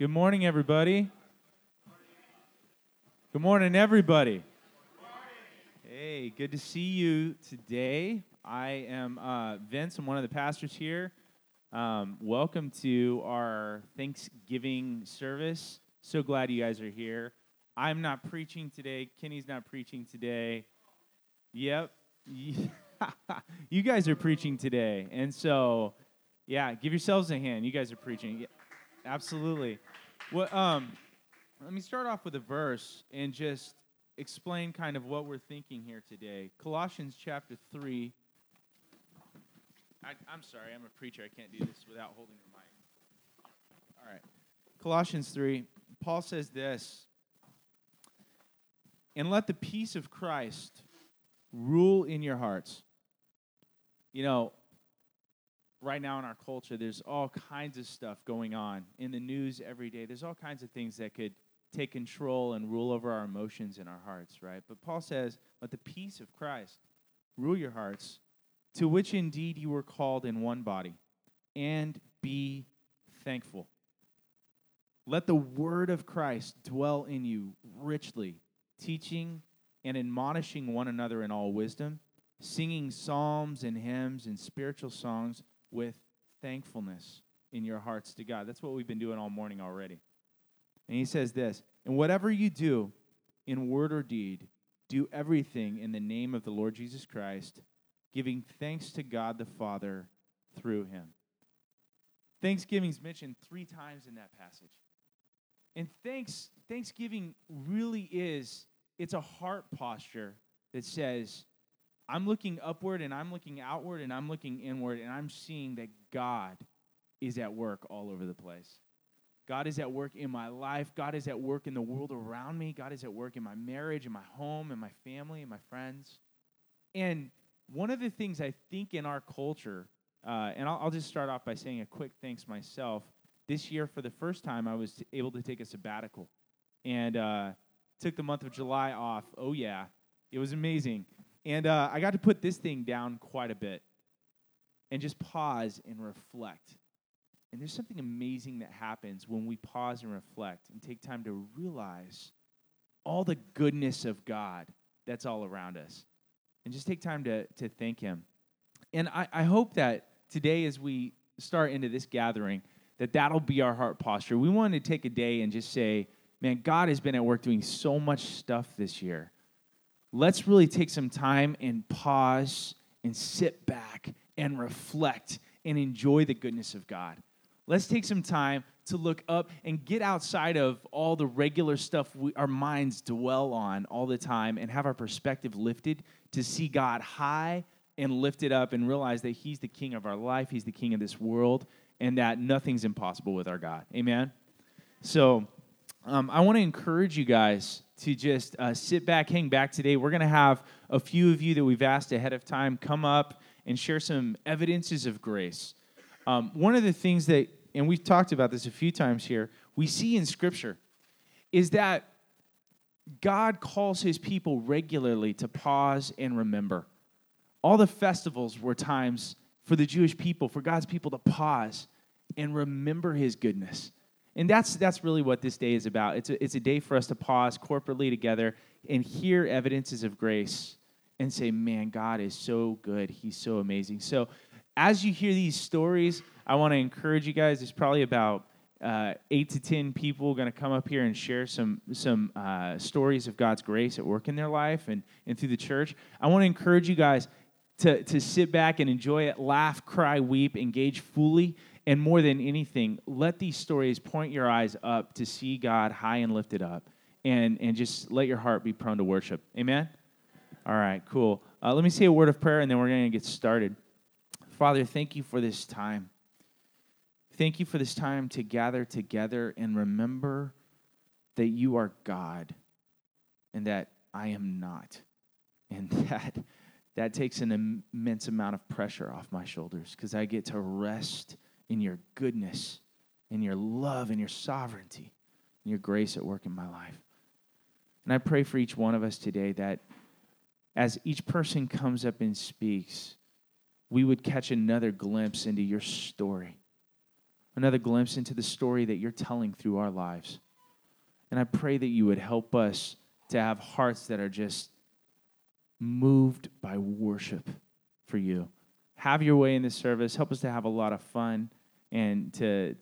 Good morning, everybody. Good morning, everybody. Hey, good to see you today. I am Vince. I'm one of the pastors here. Welcome to our Thanksgiving service. So glad you guys are here. I'm not preaching today. Kenny's not preaching today. Yep. You guys are preaching today. And so, yeah, give yourselves a hand. You guys are preaching. Yeah, absolutely. Well, let me start off with a verse and just explain kind of what we're thinking here today. Colossians chapter 3. I'm sorry, I'm a preacher. I can't do this without holding the mic. All right. Colossians 3, Paul says this, "And let the peace of Christ rule in your hearts." You know, right now in our culture, there's all kinds of stuff going on in the news every day. There's all kinds of things that could take control and rule over our emotions in our hearts, right? But Paul says, "Let the peace of Christ rule your hearts, to which indeed you were called in one body, and be thankful. Let the word of Christ dwell in you richly, teaching and admonishing one another in all wisdom, singing psalms and hymns and spiritual songs with thankfulness in your hearts to God." That's what we've been doing all morning already. And he says this, "And whatever you do in word or deed, do everything in the name of the Lord Jesus Christ, giving thanks to God the Father through him." Thanksgiving's mentioned three times in that passage. And thanksgiving really is, it's a heart posture that says, I'm looking upward and I'm looking outward and I'm looking inward and I'm seeing that God is at work all over the place. God is at work in my life. God is at work in the world around me. God is at work in my marriage, in my home, in my family, in my friends. And one of the things I think in our culture, and I'll just start off by saying a quick thanks myself. This year, for the first time, I was able to take a sabbatical and took the month of July off. Oh, yeah. It was amazing. And I got to put this thing down quite a bit and just pause and reflect. And there's something amazing that happens when we pause and reflect and take time to realize all the goodness of God that's all around us. And just take time to thank him. And I hope that today as we start into this gathering, that'll be our heart posture. We wanted to take a day and just say, man, God has been at work doing so much stuff this year. Let's really take some time and pause and sit back and reflect and enjoy the goodness of God. Let's take some time to look up and get outside of all the regular stuff our minds dwell on all the time and have our perspective lifted to see God high and lifted up and realize that he's the king of our life, he's the king of this world, and that nothing's impossible with our God. Amen? So I want to encourage you guys to just sit back, hang back today. We're going to have a few of you that we've asked ahead of time come up and share some evidences of grace. One of the things that, and we've talked about this a few times here, we see in Scripture is that God calls his people regularly to pause and remember. All the festivals were times for the Jewish people, for God's people to pause and remember his goodness. And that's really what this day is about. It's a day for us to pause corporately together and hear evidences of grace and say, man, God is so good. He's so amazing. So as you hear these stories, I want to encourage you guys. There's probably about 8 to 10 people going to come up here and share some stories of God's grace at work in their life and through the church. I want to encourage you guys to sit back and enjoy it, laugh, cry, weep, engage fully, and more than anything, let these stories point your eyes up to see God high and lifted up, and just let your heart be prone to worship. Amen? All right, cool. Let me say a word of prayer, and then we're going to get started. Father, thank you for this time. Thank you for this time to gather together and remember that you are God and that I am not. And that takes an immense amount of pressure off my shoulders because I get to rest in your goodness, in your love, in your sovereignty, in your grace at work in my life. And I pray for each one of us today that as each person comes up and speaks, we would catch another glimpse into your story. another glimpse into the story that you're telling through our lives. And I pray that you would help us to have hearts that are just moved by worship for you. Have your way in this service. Help us to have a lot of fun and to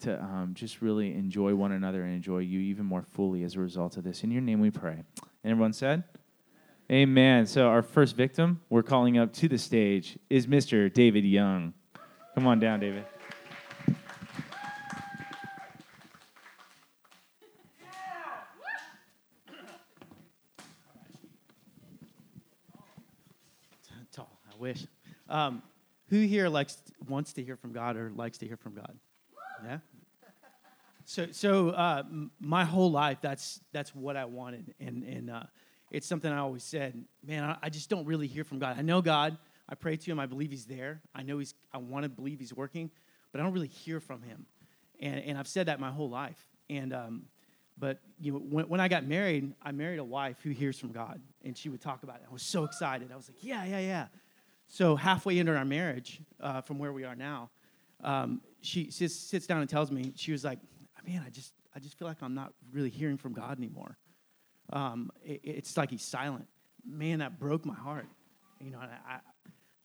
just really enjoy one another and enjoy you even more fully as a result of this. In your name we pray. And everyone said? Amen. So our first victim we're calling up to the stage is Mr. David Young. Come on down, David. Tall, I wish. Who here wants to hear from God or likes to hear from God? Yeah. So my whole life, that's what I wanted, and it's something I always said. Man, I just don't really hear from God. I know God. I pray to him. I believe he's there. I want to believe he's working, but I don't really hear from him. And I've said that my whole life. But you know, when I got married, I married a wife who hears from God, and she would talk about it. I was so excited. I was like, yeah. So halfway into our marriage, from where we are now, she sits down and tells me, she was like, man, I just feel like I'm not really hearing from God anymore. It's like he's silent. Man, that broke my heart. You know, and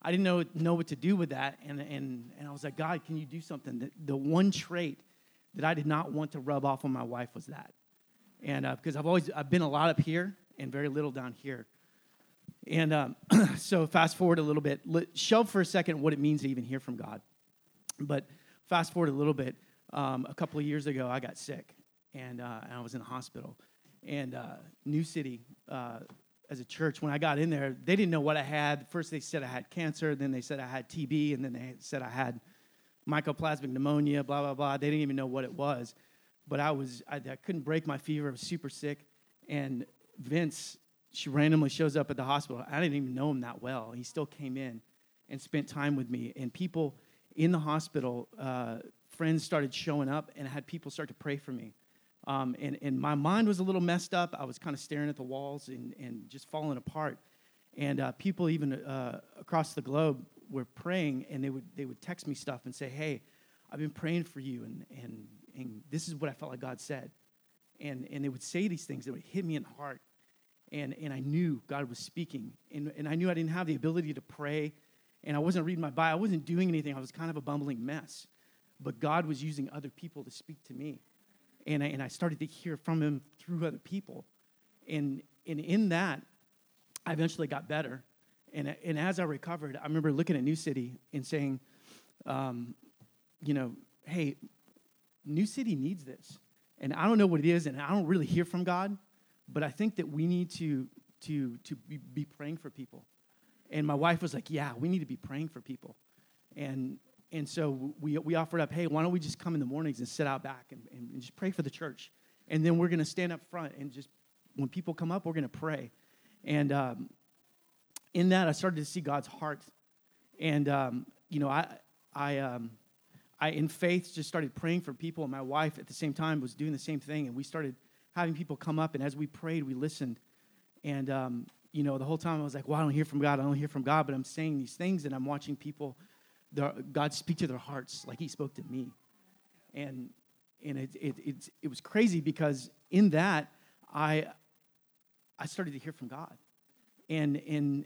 I didn't know what to do with that, and I was like, God, can you do something? The one trait that I did not want to rub off on my wife was that, and because I've been a lot up here and very little down here, and so fast forward a little bit. Shelve for a second what it means to even hear from God, but fast forward a little bit. A couple of years ago, I got sick, and I was in the hospital, and New City. As a church, when I got in there, they didn't know what I had. First, they said I had cancer. Then they said I had TB. And then they said I had mycoplasmic pneumonia, blah, blah, blah. They didn't even know what it was. But I couldn't break my fever. I was super sick. And Vince, she randomly shows up at the hospital. I didn't even know him that well. He still came in and spent time with me. And people in the hospital, friends started showing up, and I had people start to pray for me. And my mind was a little messed up. I was kind of staring at the walls and just falling apart. And people even across the globe were praying, and they would text me stuff and say, hey, I've been praying for you, and this is what I felt like God said. And they would say these things that would hit me in the heart. And I knew God was speaking. And I knew I didn't have the ability to pray, and I wasn't reading my Bible. I wasn't doing anything. I was kind of a bumbling mess. But God was using other people to speak to me. And I started to hear from him through other people. And in that, I eventually got better. And as I recovered, I remember looking at New City and saying, hey, New City needs this. And I don't know what it is, and I don't really hear from God, but I think that we need to be praying for people. And my wife was like, yeah, we need to be praying for people. And so we offered up, hey, why don't we just come in the mornings and sit out back and just pray for the church. And then we're going to stand up front and just, when people come up, we're going to pray. And in that, I started to see God's heart. And, I in faith, just started praying for people. And my wife, at the same time, was doing the same thing. And we started having people come up. And as we prayed, we listened. And, the whole time I was like, well, I don't hear from God. But I'm saying these things, and I'm watching people. God speak to their hearts like he spoke to me. And it was crazy, because in that, I started to hear from God. And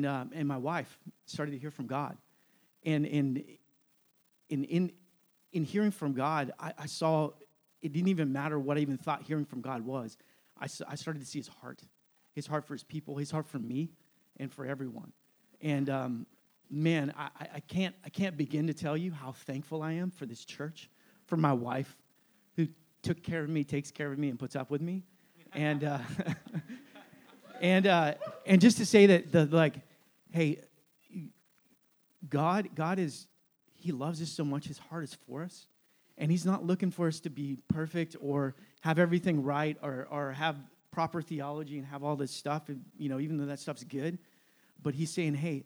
my wife started to hear from God. And in hearing from God, I saw it didn't even matter what I even thought hearing from God was. I started to see his heart for his people, his heart for me and for everyone. And man, I can't begin to tell you how thankful I am for this church, for my wife, who took care of me, takes care of me, and puts up with me, and just to say that hey, God is, he loves us so much. His heart is for us, and he's not looking for us to be perfect or have everything right or have proper theology and have all this stuff. And, even though that stuff's good, but he's saying, hey.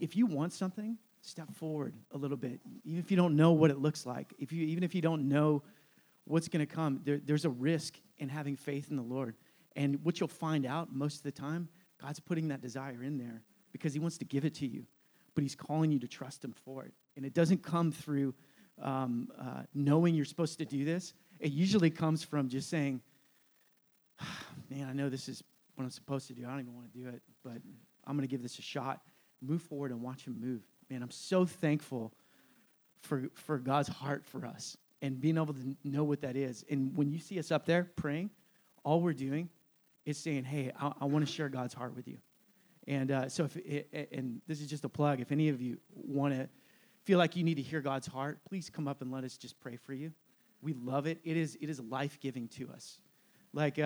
If you want something, step forward a little bit. Even if you don't know what it looks like, even if you don't know what's going to come, there's a risk in having faith in the Lord. And what you'll find out most of the time, God's putting that desire in there because he wants to give it to you, but he's calling you to trust him for it. And it doesn't come through knowing you're supposed to do this, it usually comes from just saying, man, I know this is what I'm supposed to do. I don't even want to do it, but I'm going to give this a shot. Move forward and watch him move. Man, I'm so thankful for God's heart for us and being able to know what that is. And when you see us up there praying, all we're doing is saying, hey, I want to share God's heart with you. And so and this is just a plug. If any of you want to feel like you need to hear God's heart, please come up and let us just pray for you. We love it. It is life-giving to us. Like,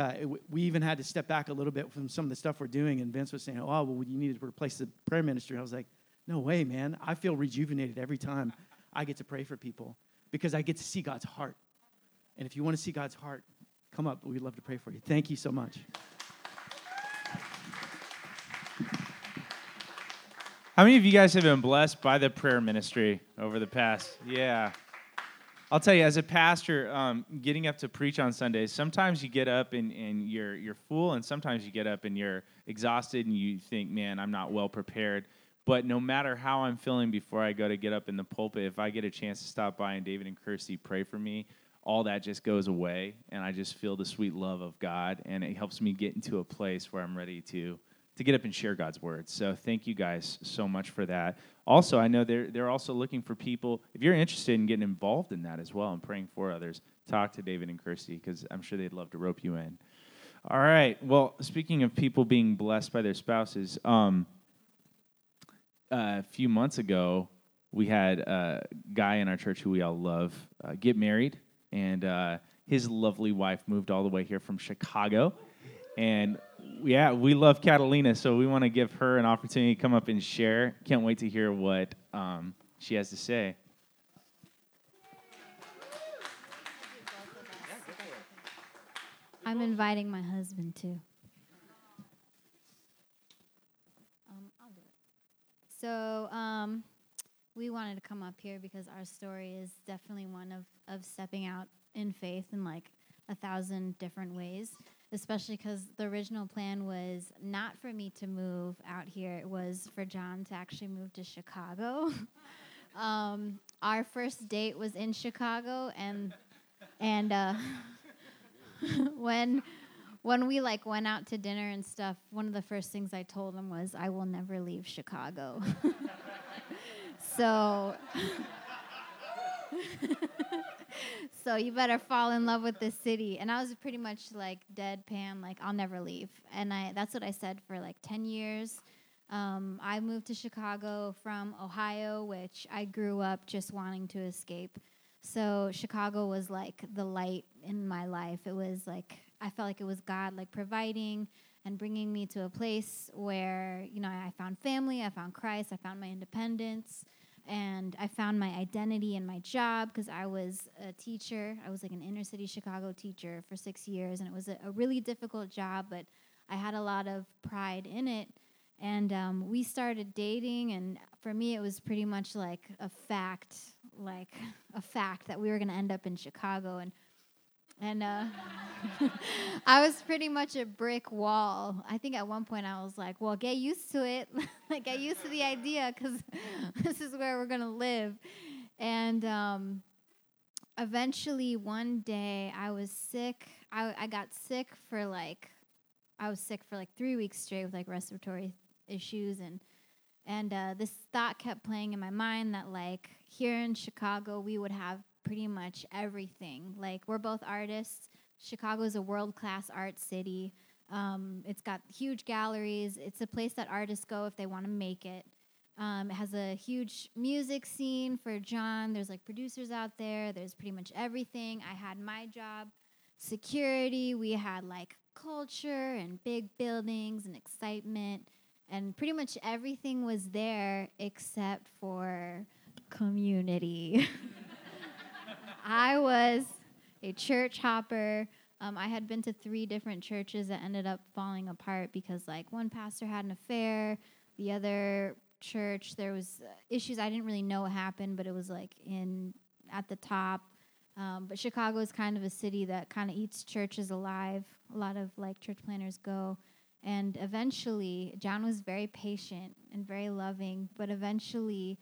we even had to step back a little bit from some of the stuff we're doing, and Vince was saying, oh, well, you needed to replace the prayer ministry. I was like, no way, man. I feel rejuvenated every time I get to pray for people because I get to see God's heart. And if you want to see God's heart, come up. We'd love to pray for you. Thank you so much. How many of you guys have been blessed by the prayer ministry over the past? Yeah. I'll tell you, as a pastor, getting up to preach on Sundays, sometimes you get up and you're full, and sometimes you get up and you're exhausted, and you think, man, I'm not well prepared. But no matter how I'm feeling before I go to get up in the pulpit, if I get a chance to stop by and David and Kirsty pray for me, all that just goes away, and I just feel the sweet love of God, and it helps me get into a place where I'm ready to get up and share God's word. So thank you guys so much for that. Also, I know they're also looking for people. If you're interested in getting involved in that as well and praying for others, talk to David and Kirsty because I'm sure they'd love to rope you in. All right. Well, speaking of people being blessed by their spouses, a few months ago, we had a guy in our church who we all love get married, and his lovely wife moved all the way here from Chicago. And yeah, we love Catalina, so we want to give her an opportunity to come up and share. Can't wait to hear what she has to say. I'm inviting my husband, too. I'll do it. So we wanted to come up here because our story is definitely one of stepping out in faith in like 1,000 different ways. Especially because the original plan was not for me to move out here. It was for John to actually move to Chicago. Our first date was in Chicago, and when we like went out to dinner and stuff, one of the first things I told him was, "I will never leave Chicago." So you better fall in love with this city. And I was pretty much like deadpan, like I'll never leave. And that's what I said for like 10 years. I moved to Chicago from Ohio, which I grew up just wanting to escape. So Chicago was like the light in my life. It was like, I felt like it was God like providing and bringing me to a place where, you know, I found family, I found Christ, I found my independence. And I found my identity in my job because I was a teacher. I was like an inner city Chicago teacher for 6 years, and it was a really difficult job, but I had a lot of pride in it. And we started dating, and for me it was pretty much like a fact that we were going to end up in Chicago. And I was pretty much a brick wall. I think at one point I was like, well, get used to it. Like, get used to the idea because this is where we're going to live. And eventually one day I was sick. I was sick for like 3 weeks straight with like respiratory issues. And this thought kept playing in my mind that like here in Chicago we would have pretty much everything. Like, we're both artists. Chicago is a world-class art city. It's got huge galleries. It's a place that artists go if they want to make it. It has a huge music scene for John. There's, like, producers out there. There's pretty much everything. I had my job, security. We had, like, culture and big buildings and excitement. And pretty much everything was there except for community. I was a church hopper. I had been to 3 different churches that ended up falling apart because, like, one pastor had an affair. The other church, there was issues. I didn't really know what happened, but it was, like, at the top. But Chicago is kind of a city that kind of eats churches alive. A lot of, like, church planners go. And eventually, John was very patient and very loving, but eventually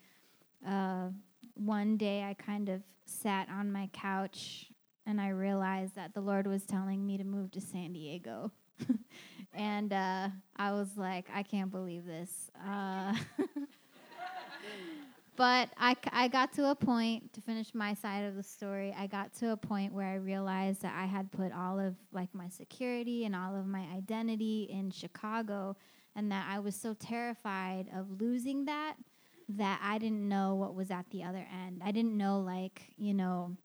one day I kind of sat on my couch and I realized that the Lord was telling me to move to San Diego. And I was like, I can't believe this. But I got to a point, to finish my side of the story, I got to a point where I realized that I had put all of like my security and all of my identity in Chicago, and that I was so terrified of losing that, that I didn't know what was at the other end. I didn't know, like, you know,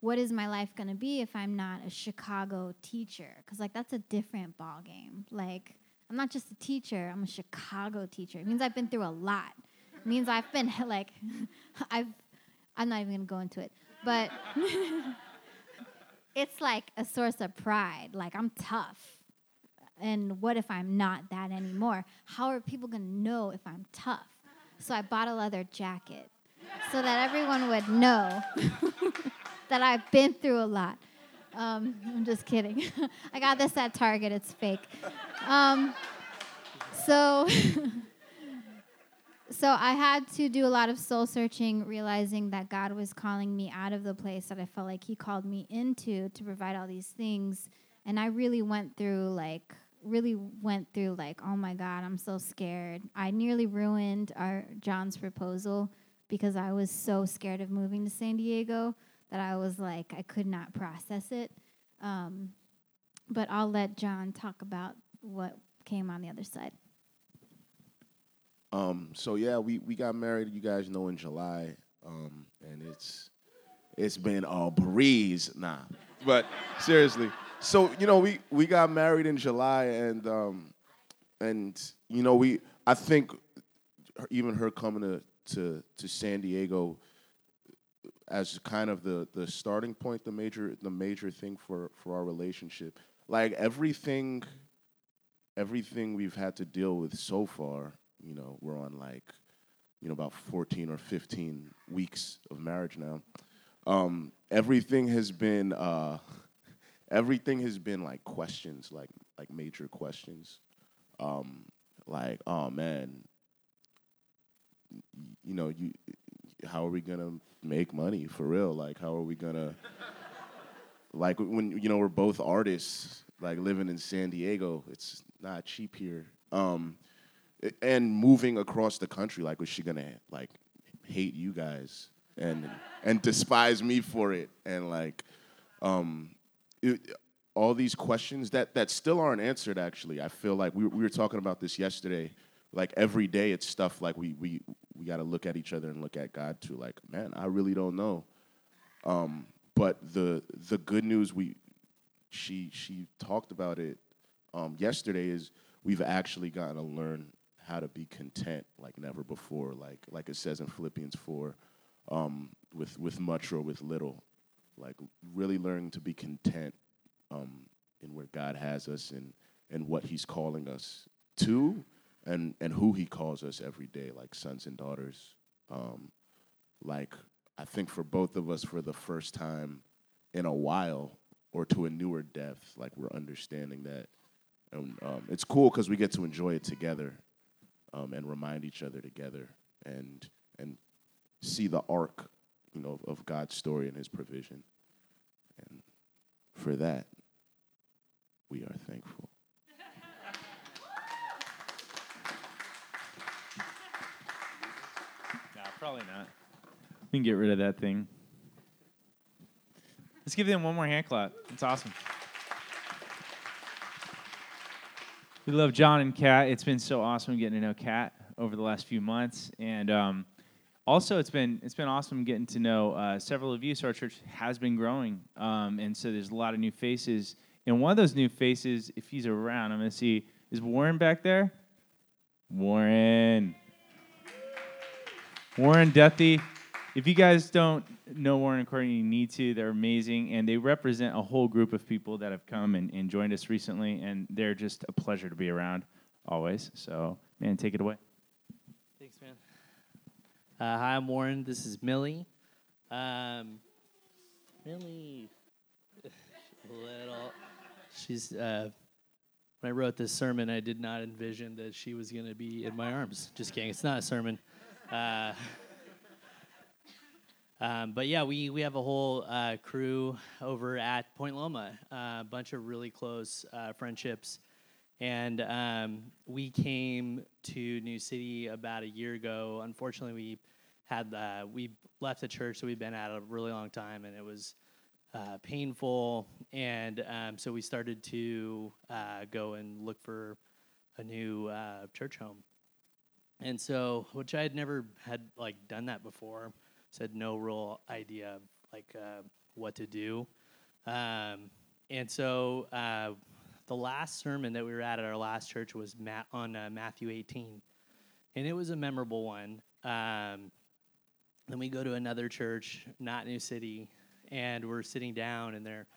what is my life going to be if I'm not a Chicago teacher? Because, like, that's a different ball game. Like, I'm not just a teacher. I'm a Chicago teacher. It means I've been through a lot. It means I've been, like, I'm not even going to go into it. But it's, like, a source of pride. Like, I'm tough. And what if I'm not that anymore? How are people going to know if I'm tough? So I bought a leather jacket so that everyone would know that I've been through a lot. I'm just kidding. I got this at Target. It's fake. So I had to do a lot of soul searching, realizing that God was calling me out of the place that I felt like he called me into to provide all these things. And I really went through, like, oh, my God, I'm so scared. I nearly ruined John's proposal because I was so scared of moving to San Diego that I was like, I could not process it. But I'll let John talk about what came on the other side. We got married, you guys know, in July, and it's been a breeze. Nah, but seriously. So, you know, we got married in July, and you know, I think even her coming to San Diego as kind of the starting point, the major thing for our relationship. Like everything we've had to deal with so far, you know, we're on like, you know, about 14 or 15 weeks of marriage now. Everything has been like questions, like major questions, like, oh man, you know, how are we gonna make money for real? Like, how are we gonna, like, when, you know, we're both artists, like living in San Diego, it's not cheap here, and moving across the country, like, was she gonna like hate you guys and despise me for it, and like. All these questions that still aren't answered, actually. I feel like we were talking about this yesterday. Like, every day it's stuff like we got to look at each other and look at God, too. Like, man, I really don't know. But the good news, she talked about it yesterday, is we've actually gotten to learn how to be content like never before, like it says in Philippians 4, with much or with little. Like, really learning to be content in where God has us and what he's calling us to and who he calls us every day, like sons and daughters. Like, I think for both of us, for the first time in a while or to a newer depth, like, we're understanding that. And it's cool because we get to enjoy it together and remind each other together and see the arc, you know, of God's story and his provision. And for that, we are thankful. Nah, probably not. We can get rid of that thing. Let's give them one more hand clap. It's awesome. We love John and Kat. It's been so awesome getting to know Kat over the last few months. And, also, it's been awesome getting to know several of you. So our church has been growing, and so there's a lot of new faces. And one of those new faces, if he's around, I'm going to see, is Warren back there? Warren Duthie. If you guys don't know Warren and Courtney, you need to. They're amazing, and they represent a whole group of people that have come and joined us recently, and they're just a pleasure to be around always. So, man, take it away. Thanks, man. Hi, I'm Warren. This is Millie. Millie, little. She's. When I wrote this sermon, I did not envision that she was going to be in my arms. Just kidding. It's not a sermon. But yeah, we have a whole crew over at Point Loma, a bunch of really close friendships. And we came to New City about a year ago. Unfortunately, we left the church that we'd been at a really long time, and it was painful. And so we started to go and look for a new church home. And so, which I had never had done that before, so I had no real idea of what to do. And so the last sermon that we were at our last church was on Matthew 18, and it was a memorable one. Then we go to another church, not New City, and we're sitting down, and they're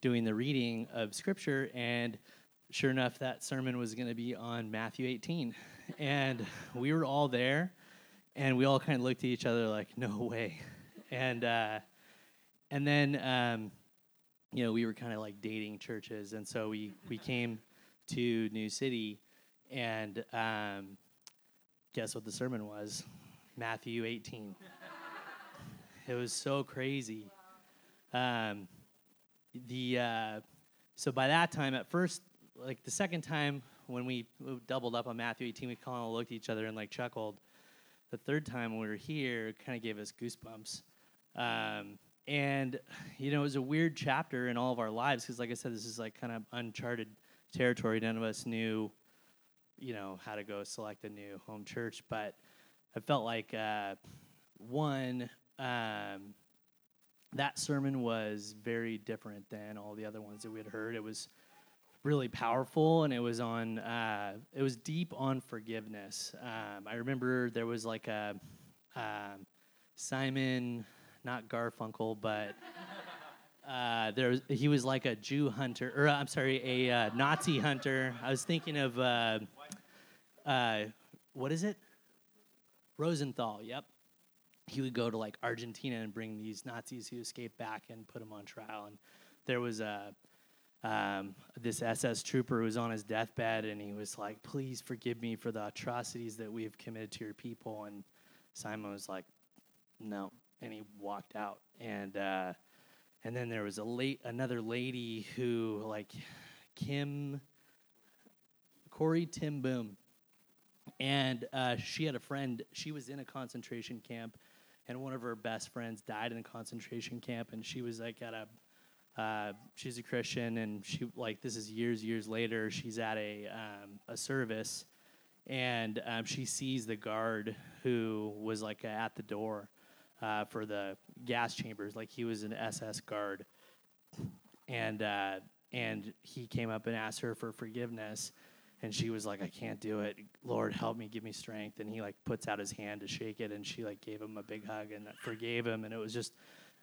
doing the reading of Scripture, and sure enough, that sermon was going to be on Matthew 18, and we were all there, and we all kind of looked at each other like, no way, and then, we were kind of dating churches, and so we came to New City, and guess what the sermon was? Matthew 18. It was so crazy. So by that time, at first, the second time when we doubled up on Matthew 18, we kind of looked at each other and chuckled. The third time when we were here, it kind of gave us goosebumps. And, it was a weird chapter in all of our lives because, like I said, this is kind of uncharted territory. None of us knew, how to go select a new home church. But I felt that sermon was very different than all the other ones that we had heard. It was really powerful, and it was on. It was deep on forgiveness. I remember there was Simon, not Garfunkel, but he was like a Jew hunter, or I'm sorry, a Nazi hunter. I was thinking of what is it? Rosenthal. Yep. He would go to Argentina and bring these Nazis who escaped back and put them on trial. And there was this SS trooper who was on his deathbed, and he was like, please forgive me for the atrocities that we have committed to your people. And Simon was like, no. And he walked out. And then there was another lady who, Corrie ten Boom. And she had a friend. She was in a concentration camp, and one of her best friends died in a concentration camp. And she was she's a Christian, and she this is years later. She's at a service, and she sees the guard who was at the door for the gas chambers. He was an SS guard, and he came up and asked her for forgiveness. And she was like, I can't do it. Lord, help me, give me strength. And he puts out his hand to shake it, and she gave him a big hug and forgave him. And it was just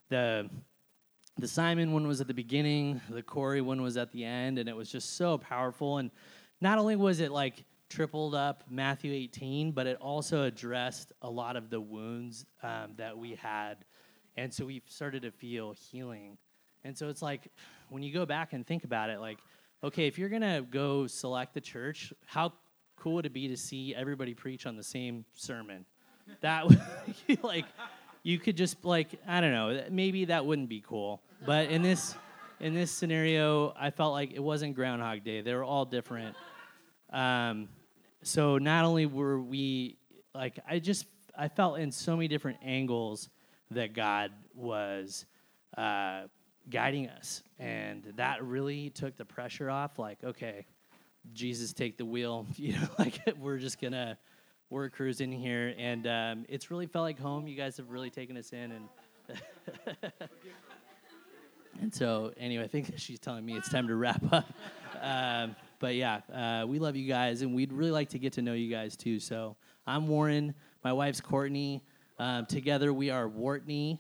the Simon one was at the beginning, the Corey one was at the end, and it was just so powerful. And not only was it tripled up Matthew 18, but it also addressed a lot of the wounds that we had. And so we started to feel healing. And so it's when you go back and think about it, okay, if you're going to go select the church, how cool would it be to see everybody preach on the same sermon? That would be you could just, I don't know, maybe that wouldn't be cool. But in this scenario, I felt it wasn't Groundhog Day. They were all different. So not only were we, I felt in so many different angles that God was guiding us, and that really took the pressure off. Okay, Jesus, take the wheel. We're just gonna cruising here, and it's really felt like home. You guys have really taken us in, and and so anyway, I think she's telling me it's time to wrap up. But yeah, we love you guys, and we'd really like to get to know you guys too. So I'm Warren. My wife's Courtney. Together we are Wartney.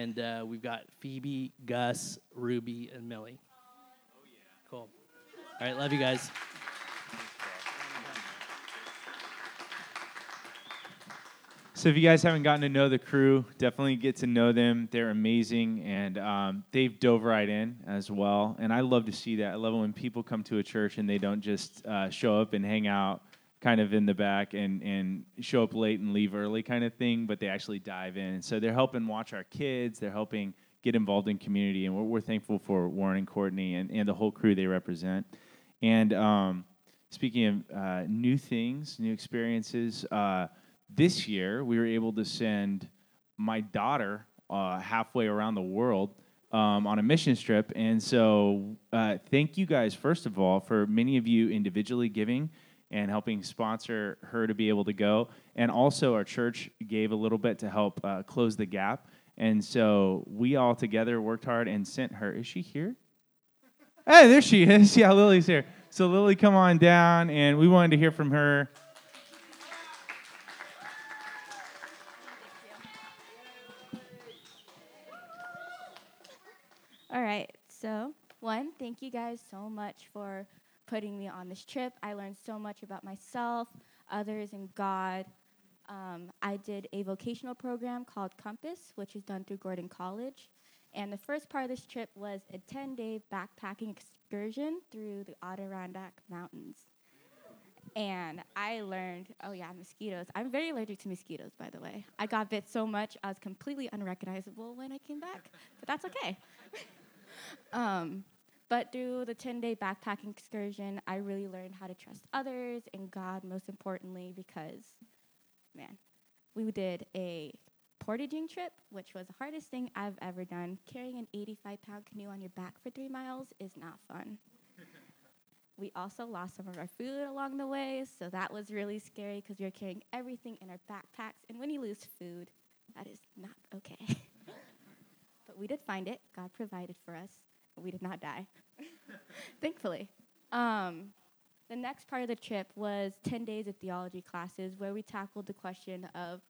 And we've got Phoebe, Gus, Ruby, and Millie. Oh, yeah. Cool. All right, love you guys. So if you guys haven't gotten to know the crew, definitely get to know them. They're amazing, and they've dove right in as well. And I love to see that. I love it when people come to a church and they don't just show up and hang out kind of in the back and show up late and leave early kind of thing, but they actually dive in. And so they're helping watch our kids. They're helping get involved in community. And we're thankful for Warren and Courtney and the whole crew they represent. And speaking of new things, new experiences, this year we were able to send my daughter halfway around the world on a mission trip. And so thank you guys, first of all, for many of you individually giving and helping sponsor her to be able to go. And also our church gave a little bit to help close the gap. And so we all together worked hard and sent her. Is she here? Hey, there she is. Yeah, Lily's here. So Lily, come on down, and we wanted to hear from her. All right, so one, thank you guys so much for putting me on this trip. I learned so much about myself, others, and God. I did a vocational program called Compass, which is done through Gordon College. And the first part of this trip was a 10-day backpacking excursion through the Adirondack Mountains. And I learned, oh yeah, mosquitoes. I'm very allergic to mosquitoes, by the way. I got bit so much, I was completely unrecognizable when I came back, but that's okay. But through the 10-day backpacking excursion, I really learned how to trust others and God, most importantly, because, man, we did a portaging trip, which was the hardest thing I've ever done. Carrying an 85-pound canoe on your back for 3 miles is not fun. We also lost some of our food along the way, so that was really scary because we were carrying everything in our backpacks. And when you lose food, that is not okay. But we did find it. God provided for us. We did not die, thankfully. The next part of the trip was 10 days of theology classes where we tackled the question of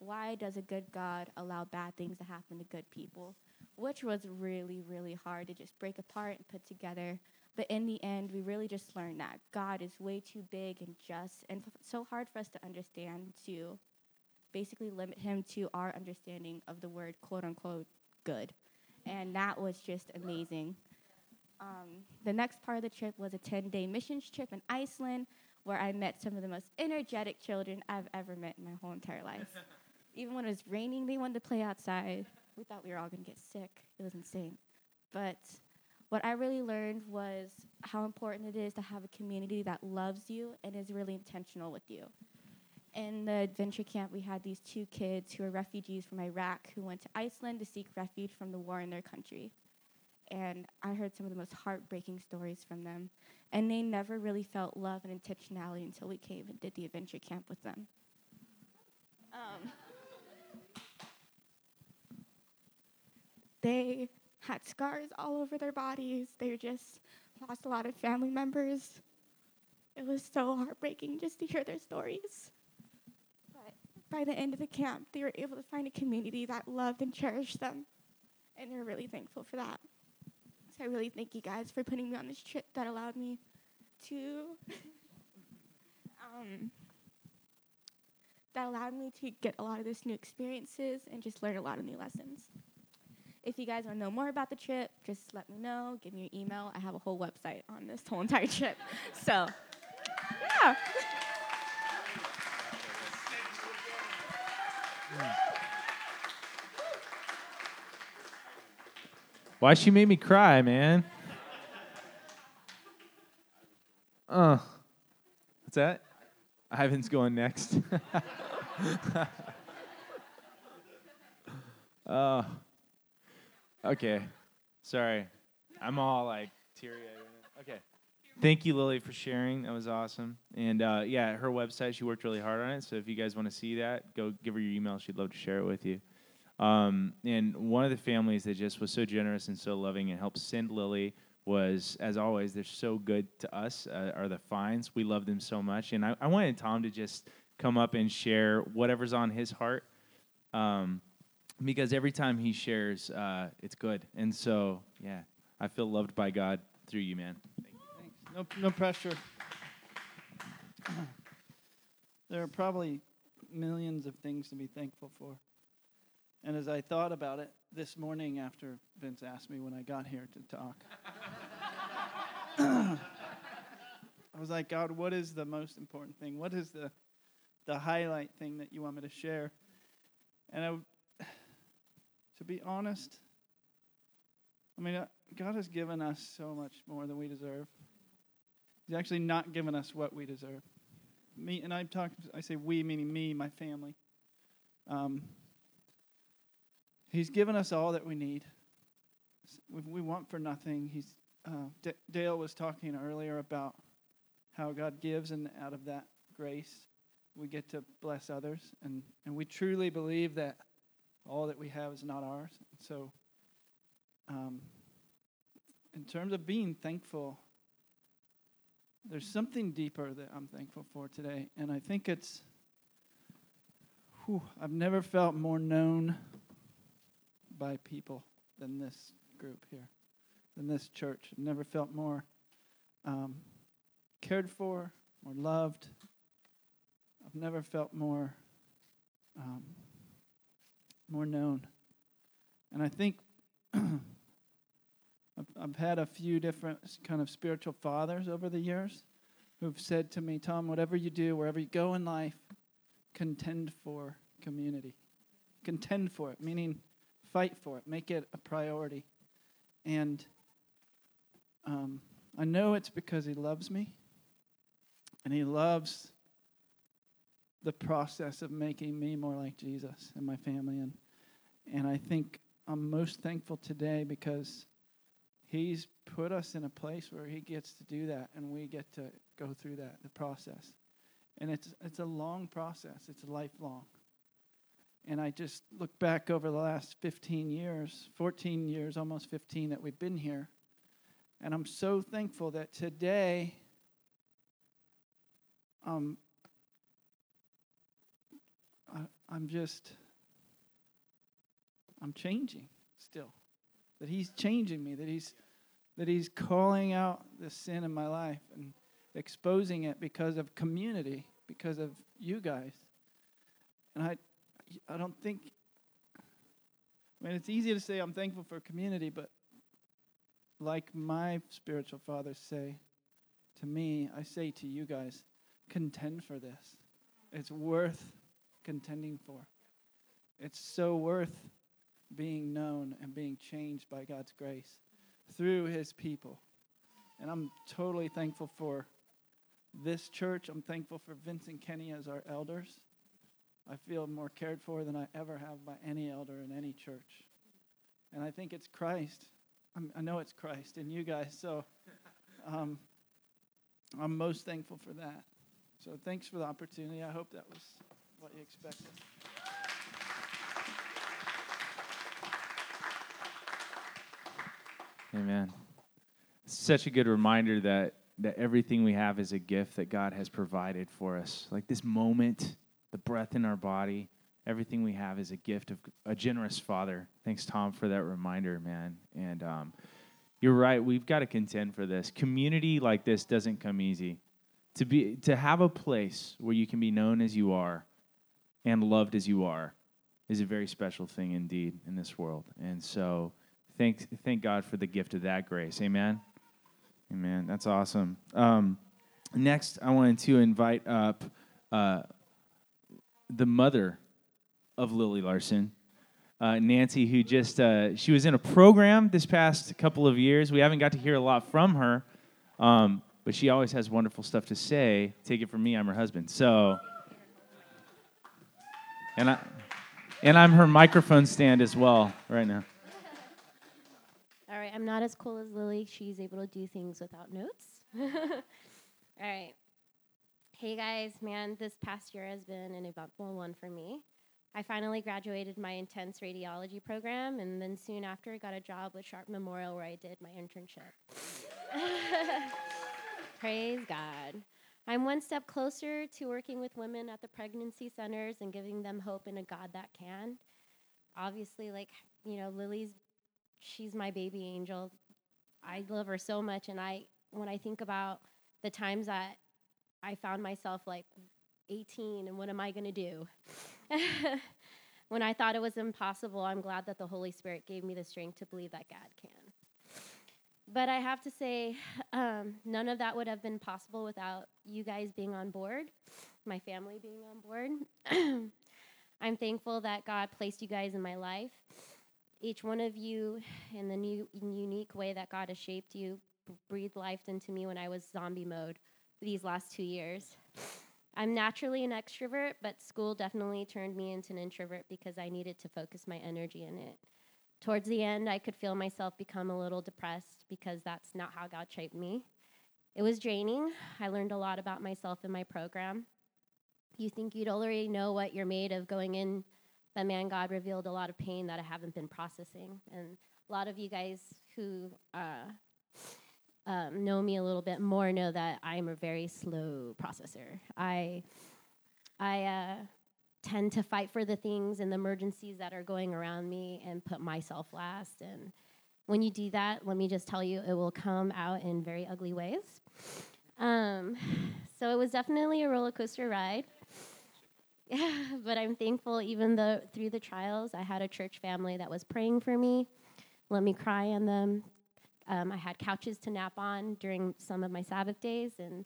why does a good God allow bad things to happen to good people, which was really, really hard to just break apart and put together. But in the end, we really just learned that God is way too big and just and so hard for us to understand to basically limit him to our understanding of the word, quote unquote, good. And that was just amazing. The next part of the trip was a 10-day missions trip in Iceland, where I met some of the most energetic children I've ever met in my whole entire life. Even when it was raining, they wanted to play outside. We thought we were all going to get sick. It was insane. But what I really learned was how important it is to have a community that loves you and is really intentional with you. In the adventure camp, we had these two kids who were refugees from Iraq who went to Iceland to seek refuge from the war in their country. And I heard some of the most heartbreaking stories from them. And they never really felt love and intentionality until we came and did the adventure camp with them. They had scars all over their bodies. They just lost a lot of family members. It was so heartbreaking just to hear their stories. By the end of the camp, they were able to find a community that loved and cherished them, and they're really thankful for that. So I really thank you guys for putting me on this trip that allowed me to get a lot of those new experiences and just learn a lot of new lessons. If you guys want to know more about the trip, just let me know. Give me your email. I have a whole website on this whole entire trip. So, yeah. Why she made me cry, man? What's that? Ivan's going next. Okay. Sorry. I'm all like teary-eyed right now. Okay. Thank you, Lily, for sharing. That was awesome. And, yeah, her website, she worked really hard on it. So if you guys want to see that, go give her your email. She'd love to share it with you. And one of the families that just was so generous and so loving and helped send Lily was, as always, they're so good to us, are the Fines. We love them so much. And I wanted Tom to just come up and share whatever's on his heart because every time he shares, it's good. And so, yeah, I feel loved by God through you, man. Thank you. No pressure. There are probably millions of things to be thankful for. And as I thought about it this morning after Vince asked me when I got here to talk, I was like, God, what is the most important thing? What is the highlight thing that you want me to share? And to be honest, I mean, God has given us so much more than we deserve. He's actually not given us what we deserve. Me, and I say we, meaning me, my family. He's given us all that we need. We want for nothing. Dale was talking earlier about how God gives, and out of that grace, we get to bless others. And we truly believe that all that we have is not ours. And so, in terms of being thankful, there's something deeper that I'm thankful for today. And I think it's, I've never felt more known by people than this group here, than this church. I've never felt more cared for, more loved. I've never felt more more known. And I think I've had a few different kind of spiritual fathers over the years who've said to me, Tom, whatever you do, wherever you go in life, contend for community. Contend for it, meaning fight for it. Make it a priority. And I know it's because he loves me, and he loves the process of making me more like Jesus and my family. And I think I'm most thankful today because he's put us in a place where he gets to do that, and we get to go through that, the process. And it's a long process. It's lifelong. And I just look back over the last 14 years, almost 15 that we've been here, and I'm so thankful that today I'm changing still. That he's changing me, that he's calling out the sin in my life and exposing it because of community, because of you guys. And I don't think, I mean, it's easy to say I'm thankful for community, but like my spiritual fathers say to me, I say to you guys, contend for this. It's worth contending for. It's so worth being known and being changed by God's grace through his people. And I'm totally thankful for this church. I'm thankful for Vince and Kenny as our elders. I feel more cared for than I ever have by any elder in any church. And I think it's Christ. I know it's Christ in you guys, so I'm most thankful for that. So thanks for the opportunity. I hope that was what you expected. Amen. Such a good reminder that everything we have is a gift that God has provided for us. Like this moment, the breath in our body, everything we have is a gift of a generous Father. Thanks, Tom, for that reminder, man. And you're right. We've got to contend for this. Community like this doesn't come easy. To have a place where you can be known as you are and loved as you are is a very special thing indeed in this world. And so Thank God for the gift of that grace. Amen? Amen. That's awesome. Next, I wanted to invite up the mother of Lily Larson, Nancy, who she was in a program this past couple of years. We haven't got to hear a lot from her, but she always has wonderful stuff to say. Take it from me, I'm her husband. So, and I'm her microphone stand as well right now. All right, I'm not as cool as Lily. She's able to do things without notes. All right. Hey, guys. Man, this past year has been an eventful one for me. I finally graduated my intense radiology program, and then soon after got a job with Sharp Memorial where I did my internship. Praise God. I'm one step closer to working with women at the pregnancy centers and giving them hope in a God that can. Obviously, She's my baby angel. I love her so much, and when I think about the times that I found myself 18 and what am I going to do? When I thought it was impossible, I'm glad that the Holy Spirit gave me the strength to believe that God can. But I have to say, none of that would have been possible without you guys being on board, my family being on board. I'm thankful that God placed you guys in my life. Each one of you, in the new unique way that God has shaped you, breathed life into me when I was zombie mode these last 2 years. I'm naturally an extrovert, but school definitely turned me into an introvert because I needed to focus my energy in it. Towards the end, I could feel myself become a little depressed because that's not how God shaped me. It was draining. I learned a lot about myself in my program. You think you'd already know what you're made of going in, but man, God revealed a lot of pain that I haven't been processing. And a lot of you guys who know me a little bit more know that I'm a very slow processor. I tend to fight for the things and the emergencies that are going around me and put myself last. And when you do that, let me just tell you, it will come out in very ugly ways. So it was definitely a roller coaster ride. Yeah, but I'm thankful, even though through the trials, I had a church family that was praying for me, let me cry on them. I had couches to nap on during some of my Sabbath days, and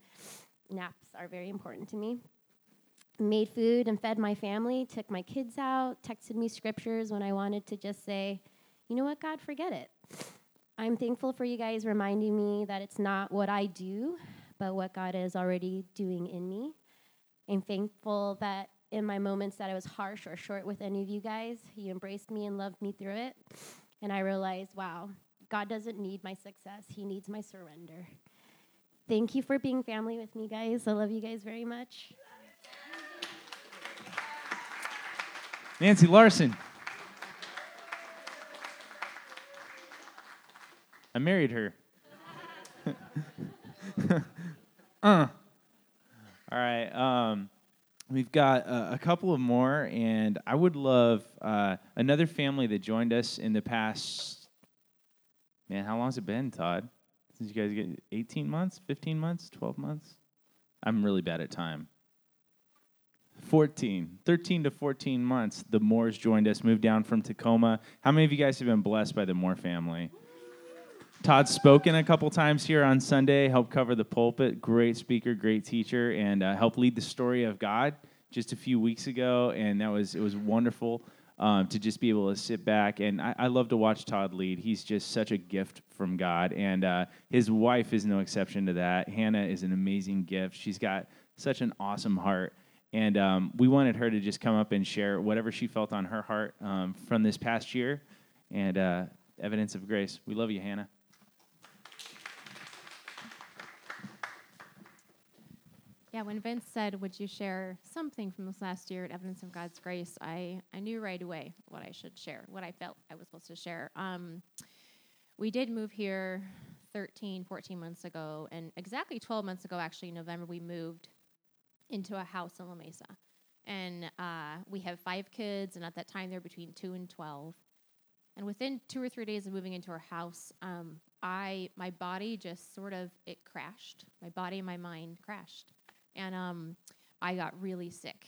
naps are very important to me. Made food and fed my family, took my kids out, texted me scriptures when I wanted to just say, you know what, God, forget it. I'm thankful for you guys reminding me that it's not what I do, but what God is already doing in me. I'm thankful that in my moments that I was harsh or short with any of you guys, you embraced me and loved me through it. And I realized, wow, God doesn't need my success. He needs my surrender. Thank you for being family with me, guys. I love you guys very much. Nancy Larson. I married her. All right. We've got a couple of more, and I would love another family that joined us in the past. Man, how long has it been, Todd? Since you guys get 18 months, 15 months, 12 months? I'm really bad at time. 13 to 14 months, the Moores joined us, moved down from Tacoma. How many of you guys have been blessed by the Moore family? Todd's spoken a couple times here on Sunday, helped cover the pulpit, great speaker, great teacher, and helped lead the story of God just a few weeks ago, and it was wonderful to just be able to sit back, and I love to watch Todd lead. He's just such a gift from God, and his wife is no exception to that. Hannah is an amazing gift. She's got such an awesome heart, and we wanted her to just come up and share whatever she felt on her heart from this past year, and evidence of grace. We love you, Hannah. Yeah, when Vince said, would you share something from this last year at Evidence of God's Grace, I knew right away what I should share, what I felt I was supposed to share. We did move here 14 months ago, and exactly 12 months ago, actually, in November, we moved into a house in La Mesa. And we have 5 kids, and at that time, they're between 2 and 12. And within 2 or 3 days of moving into our house, my body just sort of, it crashed. My body and my mind crashed. And I got really sick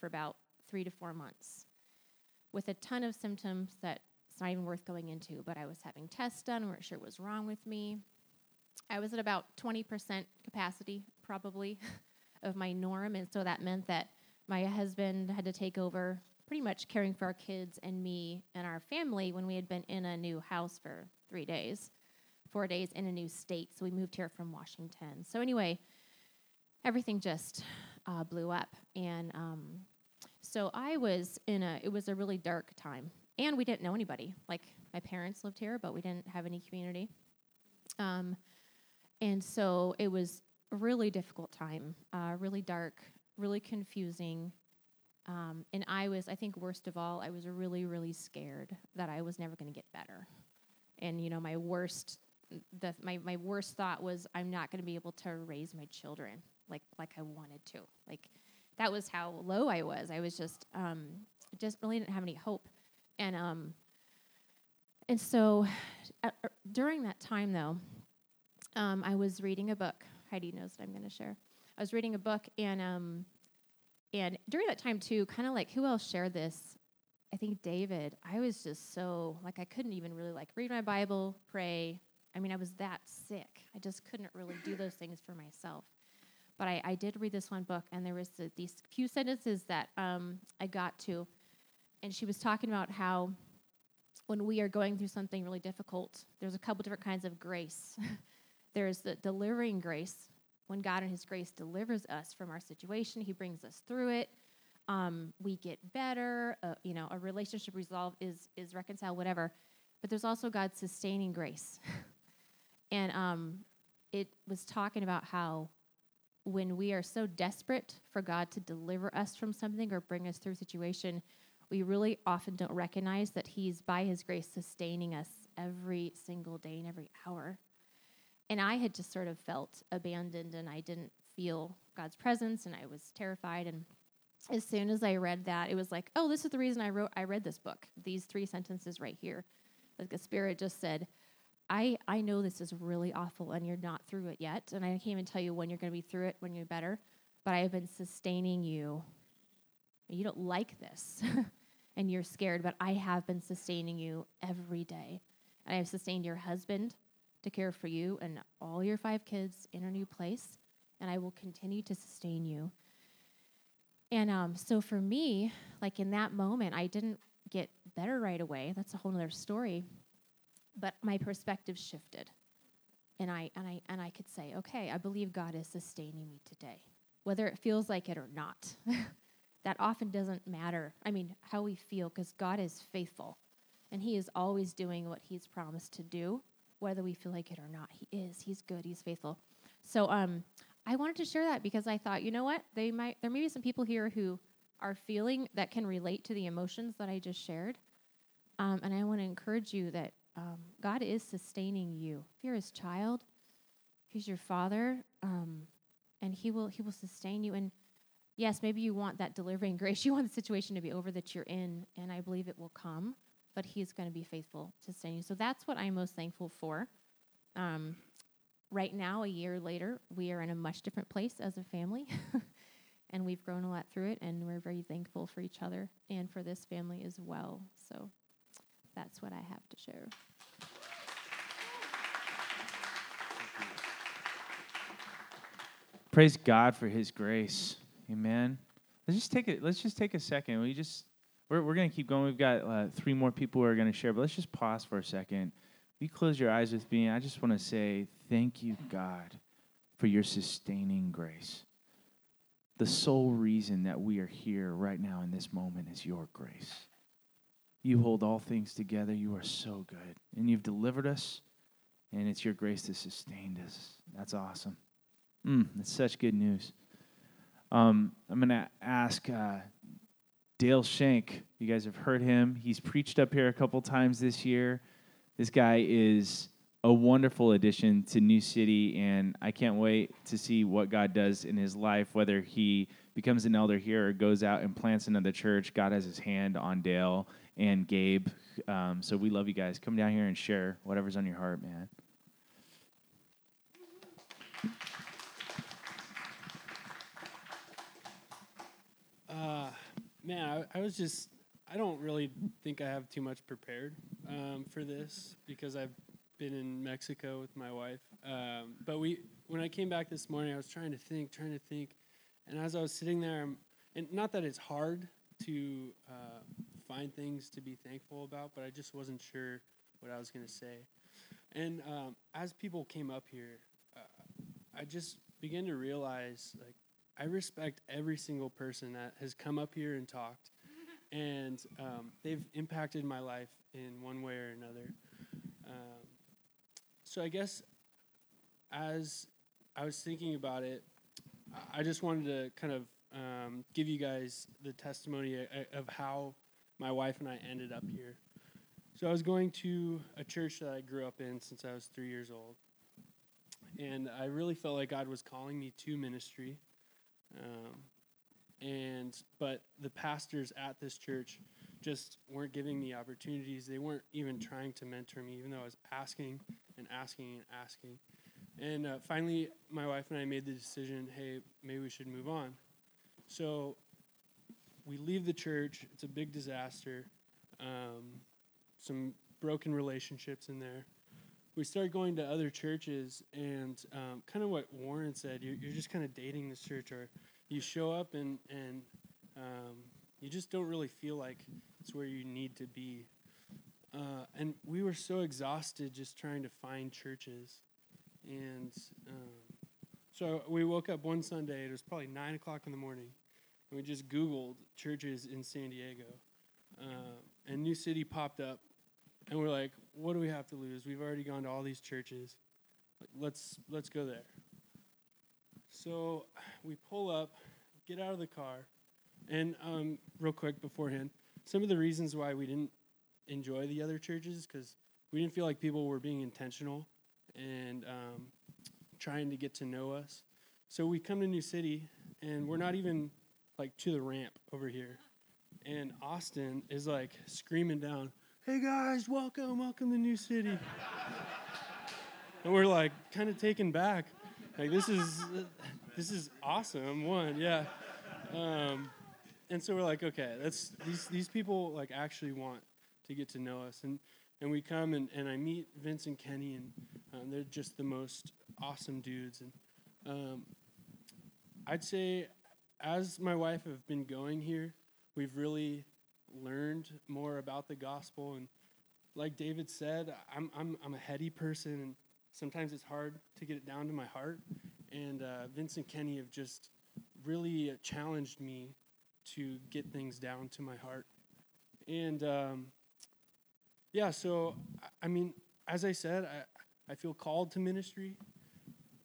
for about 3 to 4 months with a ton of symptoms that it's not even worth going into, but I was having tests done. We weren't sure what was wrong with me. I was at about 20% capacity, probably, of my norm, and so that meant that my husband had to take over pretty much caring for our kids and me and our family when we had been in a new house for 4 days in a new state, so we moved here from Washington. So anyway, everything just blew up, and so I was it was a really dark time, and we didn't know anybody. Like, my parents lived here, but we didn't have any community, and so it was a really difficult time, really dark, really confusing, and I think worst of all, I was really, really scared that I was never going to get better, and, you know, my worst thought was, I'm not going to be able to raise my children like I wanted to. Like, that was how low I was. I was just really didn't have any hope. And so during that time, though, I was reading a book. Heidi knows what I'm going to share. I was reading a book, and during that time, too, kind of like, who else shared this? I think David. I was just so, like, I couldn't even really, like, read my Bible, pray, I mean, I was that sick. I just couldn't really do those things for myself. But I did read this one book, and there was these few sentences that I got to, and she was talking about how when we are going through something really difficult, there's a couple different kinds of grace. There's the delivering grace. When God in his grace delivers us from our situation, he brings us through it. We get better. A relationship resolve is reconciled, whatever. But there's also God's sustaining grace. And it was talking about how when we are so desperate for God to deliver us from something or bring us through a situation, we really often don't recognize that he's, by his grace, sustaining us every single day and every hour. And I had just sort of felt abandoned, and I didn't feel God's presence, and I was terrified. And as soon as I read that, it was like, oh, this is the reason I read this book, these three sentences right here. Like the Spirit just said, I know this is really awful, and you're not through it yet, and I can't even tell you when you're going to be through it, when you're better, but I have been sustaining you. You don't like this, and you're scared, but I have been sustaining you every day, and I have sustained your husband to care for you and all your 5 kids in a new place, and I will continue to sustain you. And so for me, like in that moment, I didn't get better right away. That's a whole other story. But my perspective shifted, and I could say, okay, I believe God is sustaining me today, whether it feels like it or not. That often doesn't matter. I mean, how we feel, because God is faithful, and he is always doing what he's promised to do, whether we feel like it or not. He is. He's good. He's faithful. So I wanted to share that because I thought, you know what? There may be some people here who are feeling that can relate to the emotions that I just shared, and I want to encourage you that God is sustaining you. If you're his child, he's your father, and he will sustain you. And yes, maybe you want that delivering grace. You want the situation to be over that you're in, and I believe it will come, but he's going to be faithful to sustain you. So that's what I'm most thankful for. Right now, a year later, we are in a much different place as a family, and we've grown a lot through it, and we're very thankful for each other and for this family as well. So that's what I have to share. Praise God for his grace. Amen. Let's just take a second. We're going to keep going. We've got 3 more people who are going to share, but let's just pause for a second. You close your eyes with me. I just want to say thank you, God, for your sustaining grace. The sole reason that we are here right now in this moment is your grace. You hold all things together. You are so good. And you've delivered us, and it's your grace that sustained us. That's awesome. That's such good news. I'm going to ask Dale Shank. You guys have heard him. He's preached up here a couple times this year. This guy is a wonderful addition to New City, and I can't wait to see what God does in his life, whether he becomes an elder here or goes out and plants another church. God has his hand on Dale and Gabe. So we love you guys. Come down here and share whatever's on your heart, man. I was just, I don't really think I have too much prepared for this because I've been in Mexico with my wife. But when I came back this morning, I was trying to think. And as I was sitting there, and not that it's hard to find things to be thankful about, but I just wasn't sure what I was going to say. And as people came up here, I just began to realize, like, I respect every single person that has come up here and talked, and they've impacted my life in one way or another. So I guess as I was thinking about it, I just wanted to kind of give you guys the testimony of how my wife and I ended up here. So I was going to a church that I grew up in since I was 3 years old, and I really felt like God was calling me to ministry. But the pastors at this church just weren't giving me opportunities. They weren't even trying to mentor me, even though I was asking. And finally, my wife and I made the decision, hey, maybe we should move on. So we leave the church. It's a big disaster. Some broken relationships in there. we started going to other churches, and kind of what Warren said, you're just kind of dating this church, or you show up and you just don't really feel like it's where you need to be. And we were so exhausted just trying to find churches. And so we woke up one Sunday, it was probably 9 o'clock in the morning, and we just Googled churches in San Diego. And New City popped up, and we're like, what do we have to lose? We've already gone to all these churches. Let's go there. So we pull up, get out of the car, and real quick beforehand, some of the reasons why we didn't enjoy the other churches, because we didn't feel like people were being intentional and trying to get to know us. So we come to New City, and we're not even, like, to the ramp over here. And Austin is, like, screaming down, hey, guys, welcome, welcome to New City. And we're, like, kind of taken back. Like, this is awesome, one, yeah. And so we're like, okay, that's these people, like, actually want to get to know us. And we come, and I meet Vince and Kenny, and they're just the most awesome dudes. And I'd say as my wife have been going here, we've really learned more about the gospel. And like David said, I'm a heady person, and sometimes it's hard to get it down to my heart. And Vince and Kenny have just really challenged me to get things down to my heart. And yeah, so, I mean, as I said, I feel called to ministry,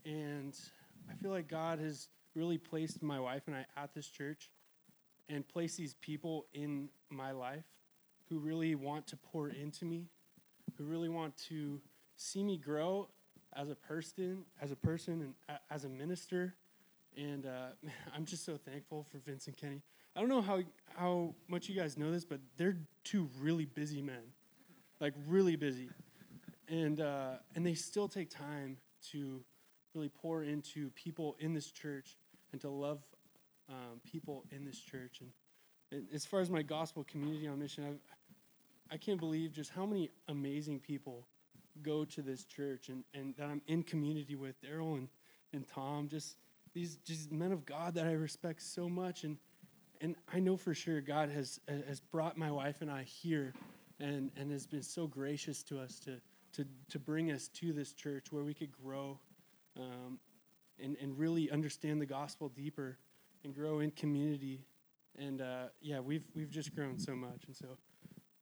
and I feel like God has really placed my wife and I at this church and placed these people in my life who really want to pour into me, who really want to see me grow as a person, and as a minister. And I'm just so thankful for Vince and Kenny. I don't know how much you guys know this, but they're two really busy men. Like, really busy. And they still take time to really pour into people in this church and to love people in this church. And as far as my gospel community on mission, I can't believe just how many amazing people go to this church and that I'm in community with. Daryl and Tom, just these men of God that I respect so much. And I know for sure God has brought my wife and I here, and has been so gracious to us to bring us to this church where we could grow and really understand the gospel deeper and grow in community. And yeah, we've just grown so much. And so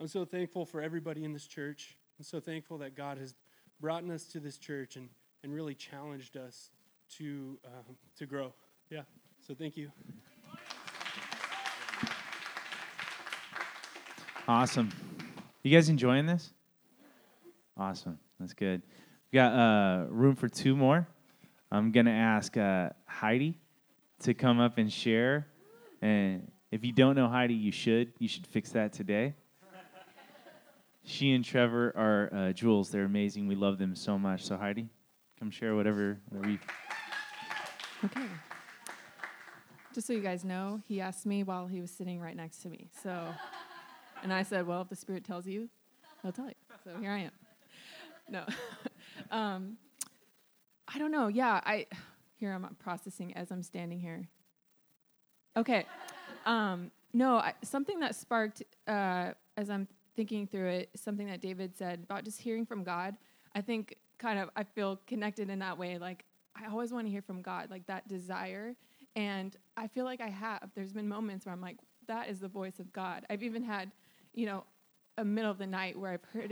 I'm so thankful for everybody in this church. I'm so thankful that God has brought us to this church and really challenged us to grow. Yeah, so thank you. Awesome. You guys enjoying this? Awesome. That's good. We got room for two more. I'm going to ask Heidi to come up and share. And if you don't know Heidi, you should. You should fix that today. She and Trevor are jewels. They're amazing. We love them so much. So, Heidi, come share whatever you... Okay. Just so you guys know, he asked me while he was sitting right next to me. So... And I said, well, if the Spirit tells you, He'll tell you. So here I am. No. I don't know. Yeah, here I'm processing as I'm standing here. Okay. Something that sparked, as I'm thinking through it, something that David said about just hearing from God. I think kind of I feel connected in that way. Like, I always want to hear from God, like that desire. And I feel like I have. There's been moments where I'm like, that is the voice of God. I've even had... you know, a middle of the night where I've heard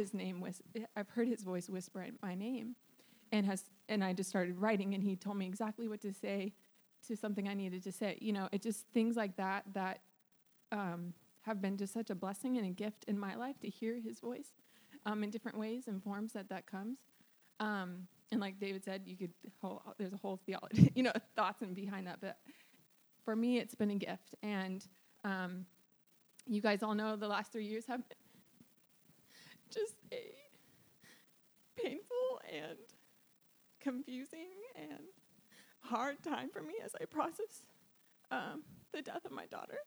His voice whisper my name, and I just started writing, and He told me exactly what to say to something I needed to say. You know, it just things like that have been just such a blessing and a gift in my life to hear His voice in different ways and forms that comes. And like David said, there's a whole theology, you know, thoughts and behind that. But for me, it's been a gift, and. You guys all know the last 3 years have been just a painful and confusing and hard time for me as I process the death of my daughter.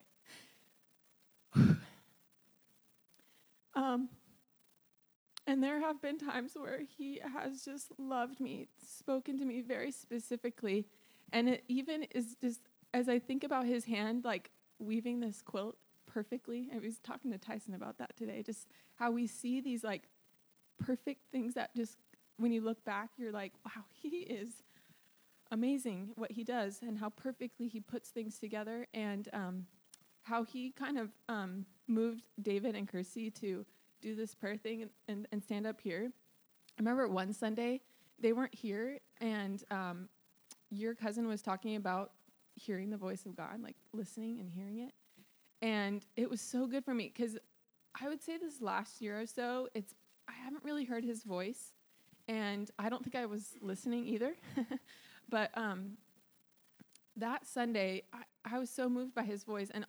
And there have been times where he has just loved me, spoken to me very specifically. And it even is just, as I think about his hand, like weaving this quilt perfectly. I was talking to Tyson about that today, just how we see these like perfect things that just, when you look back, you're like, wow, he is amazing what he does and how perfectly he puts things together, and how he kind of moved David and Kirsty to do this prayer thing and stand up here. I remember one Sunday, they weren't here, and your cousin was talking about hearing the voice of God, like listening and hearing it. And it was so good for me because I would say this last year or so, I haven't really heard his voice, and I don't think I was listening either. But that Sunday, I was so moved by his voice and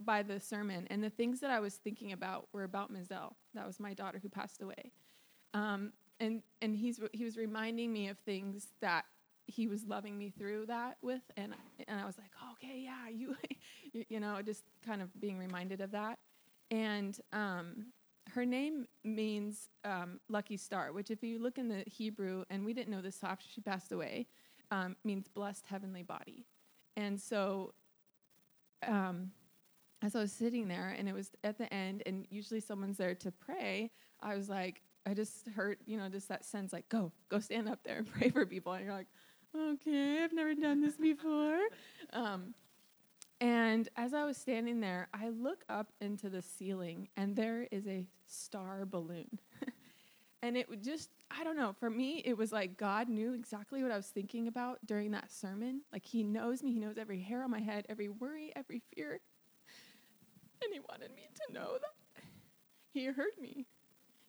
by the sermon. And the things that I was thinking about were about Mizelle. That was my daughter who passed away. And he was reminding me of things that he was loving me through that with. And I was like, oh, okay, yeah, you know, just kind of being reminded of that. And her name means lucky star, which if you look in the Hebrew, and we didn't know this after she passed away, means blessed heavenly body. And so as I was sitting there, and it was at the end, and usually someone's there to pray, I was like, I just heard, you know, just that sense, like, go stand up there and pray for people. And you're like, okay, I've never done this before. And as I was standing there, I look up into the ceiling, and there is a star balloon. And it would just, I don't know, for me, it was like God knew exactly what I was thinking about during that sermon. Like, he knows me. He knows every hair on my head, every worry, every fear. And he wanted me to know that he heard me.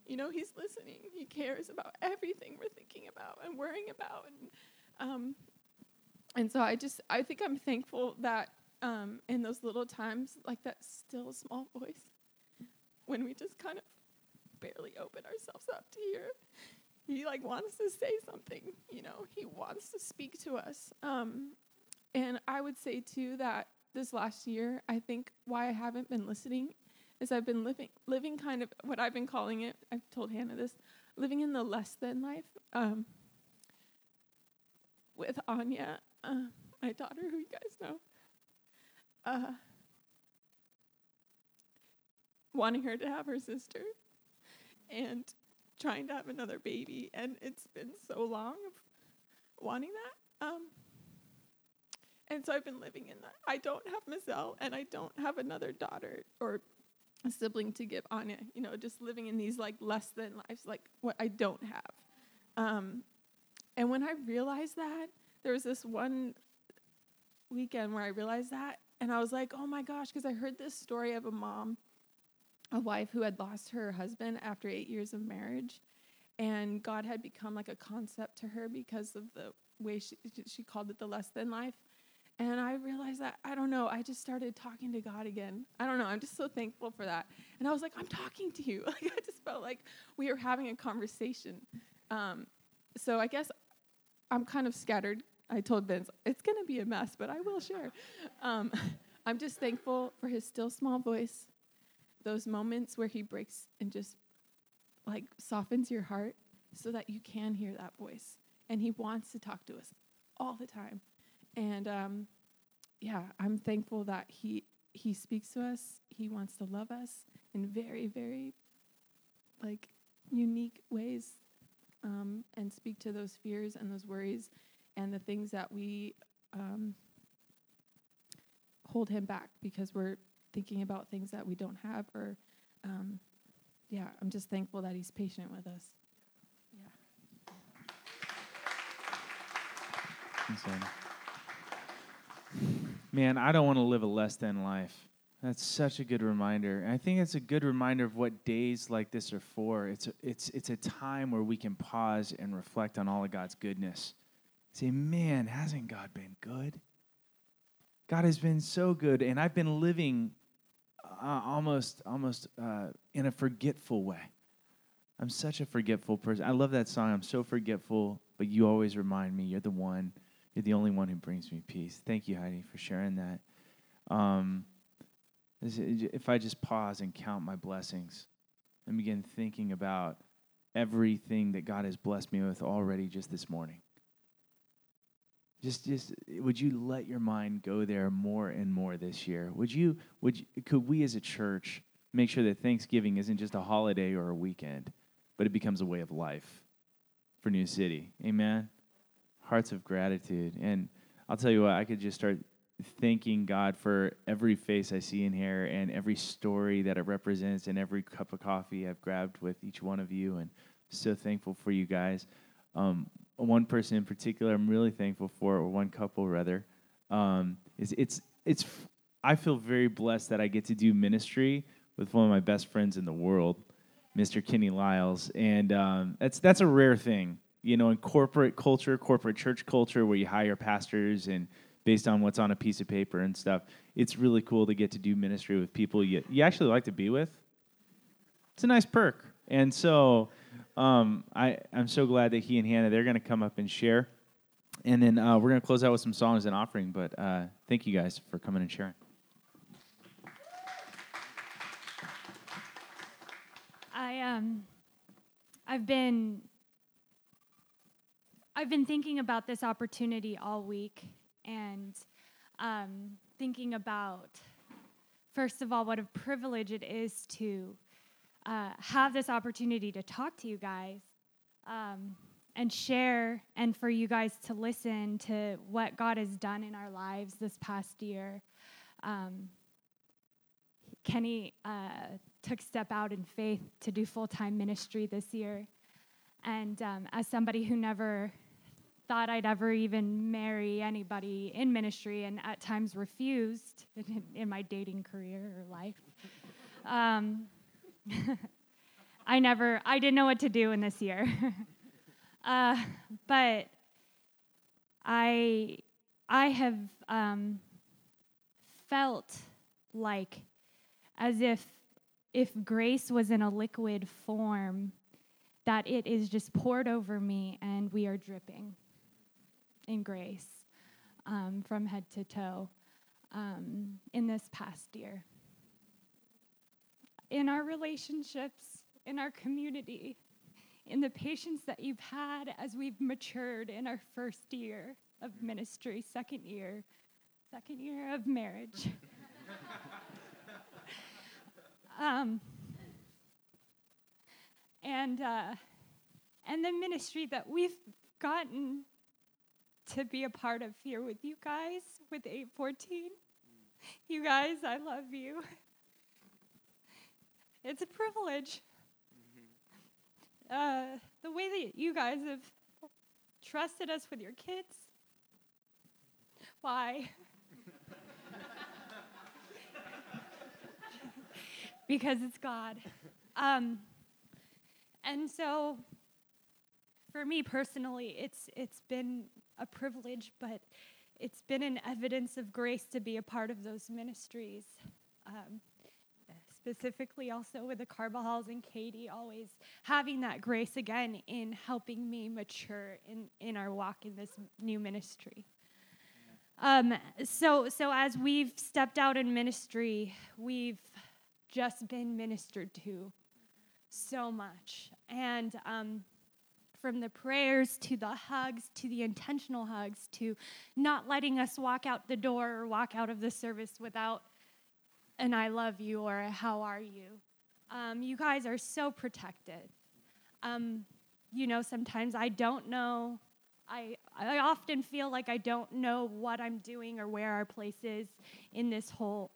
You know, he's listening. He cares about everything we're thinking about and worrying about. And so I think I'm thankful that in those little times, like that still small voice, when we just kind of barely open ourselves up to hear, he like wants to say something, you know, he wants to speak to us. And I would say too that this last year, I think why I haven't been listening is I've been living kind of what I've been calling it, I've told Hannah this, living in the less than life with Anya, my daughter, who you guys know, wanting her to have her sister, and trying to have another baby, and it's been so long of wanting that. And so I've been living in that. I don't have Mizelle, and I don't have another daughter or a sibling to give Anya, you know, just living in these, like, less than lives, like, what I don't have. And when I realized that, there was this one weekend where I realized that, and I was like, oh, my gosh, because I heard this story of a wife who had lost her husband after 8 years of marriage, and God had become like a concept to her because of the way she called it the less than life. And I realized that, I don't know, I just started talking to God again. I don't know, I'm just so thankful for that. And I was like, I'm talking to you. Like, I just felt like we were having a conversation. So I guess I'm kind of scattered. I told Vince, it's going to be a mess, but I will share. I'm just thankful for his still small voice. Those moments where he breaks and just, like, softens your heart so that you can hear that voice. And he wants to talk to us all the time. And, yeah, I'm thankful that he speaks to us. He wants to love us in very, very, like, unique ways and speak to those fears and those worries and the things that we hold him back because we're thinking about things that we don't have, or, yeah, I'm just thankful that he's patient with us. Yeah. Awesome. Man, I don't want to live a less than life. That's such a good reminder. And I think it's a good reminder of what days like this are for. It's a time where we can pause and reflect on all of God's goodness. Say, man, hasn't God been good? God has been so good, and I've been living almost in a forgetful way. I'm such a forgetful person. I love that song, I'm so forgetful, but you always remind me. You're the one. You're the only one who brings me peace. Thank you, Heidi, for sharing that. If I just pause and count my blessings and begin thinking about everything that God has blessed me with already just this morning. Just would you let your mind go there more and more this year? Could we as a church make sure that Thanksgiving isn't just a holiday or a weekend, but it becomes a way of life for New City? Amen? Hearts of gratitude. And I'll tell you what, I could just start thanking God for every face I see in here and every story that it represents and every cup of coffee I've grabbed with each one of you, and so thankful for you guys. One person in particular I'm really thankful for, or one couple rather, I feel very blessed that I get to do ministry with one of my best friends in the world, Mr. Kenny Lyles, and that's a rare thing, you know, in corporate culture, corporate church culture, where you hire pastors and based on what's on a piece of paper and stuff. It's really cool to get to do ministry with people you actually like to be with. It's a nice perk. And so I'm so glad that he and Hannah, they're going to come up and share. And then we're going to close out with some songs and offering, but thank you guys for coming and sharing. I've been thinking about this opportunity all week, and thinking about, first of all, what a privilege it is to have this opportunity to talk to you guys and share, and for you guys to listen to what God has done in our lives this past year. Kenny took a step out in faith to do full-time ministry this year. And as somebody who never thought I'd ever even marry anybody in ministry, and at times refused in my dating career or life, I didn't know what to do in this year. But I have felt like as if grace was in a liquid form, that it is just poured over me, and we are dripping in grace from head to toe in this past year. In our relationships, in our community, in the patience that you've had as we've matured in our first year of ministry, second year of marriage. And the ministry that we've gotten to be a part of here with you guys, with 814. You guys, I love you. It's a privilege. The way that you guys have trusted us with your kids. Why? Because it's God. And so, for me personally, it's been a privilege, but it's been an evidence of grace to be a part of those ministries. Specifically also with the Carballs and Katie, always having that grace again in helping me mature in our walk in this new ministry. So as we've stepped out in ministry, we've just been ministered to so much. And from the prayers to the hugs, to the intentional hugs, to not letting us walk out the door or walk out of the service without an I love you or a how are you. You guys are so protected. You know, sometimes I don't know. I often feel like I don't know what I'm doing or where our place is in this whole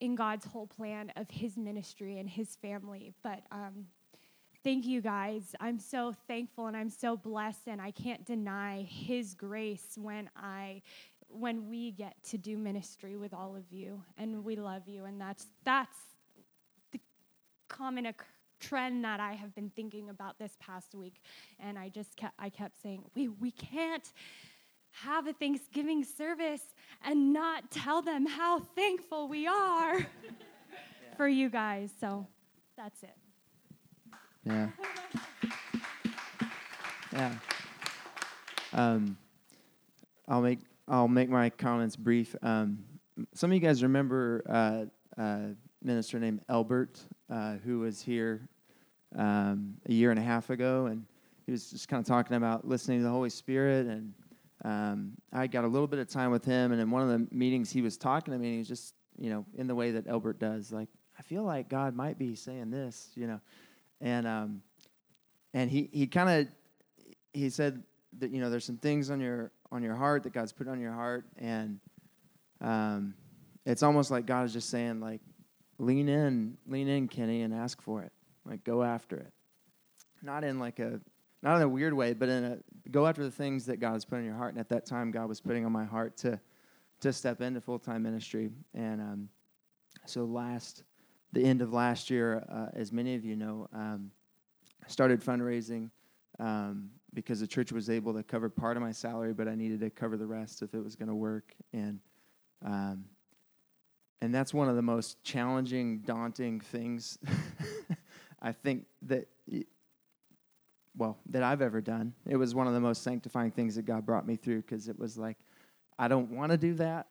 in God's whole plan of his ministry and his family. But thank you guys. I'm so thankful and I'm so blessed, and I can't deny his grace when we get to do ministry with all of you, and we love you. And that's the common trend that I have been thinking about this past week. And I kept saying, we can't have a Thanksgiving service and not tell them how thankful we are for you guys. So that's it. Yeah. Yeah. I'll make my comments brief. Some of you guys remember a minister named Elbert, who was here a year and a half ago, and he was just kind of talking about listening to the Holy Spirit, and I got a little bit of time with him, and in one of the meetings he was talking to me, and he was just, in the way that Elbert does, like, I feel like God might be saying this, and he said that, there's some things on your heart that God's put on your heart, and it's almost like God is just saying, like, lean in, Kenny, and ask for it, like, go after it, not in a weird way, but go after the things that God has put in your heart. And at that time, God was putting on my heart to step into full-time ministry. And so the end of last year, as many of you know, I started fundraising because the church was able to cover part of my salary, but I needed to cover the rest if it was going to work. And that's one of the most challenging, daunting things I think that I've ever done. It was one of the most sanctifying things that God brought me through, because it was like, I don't want to do that.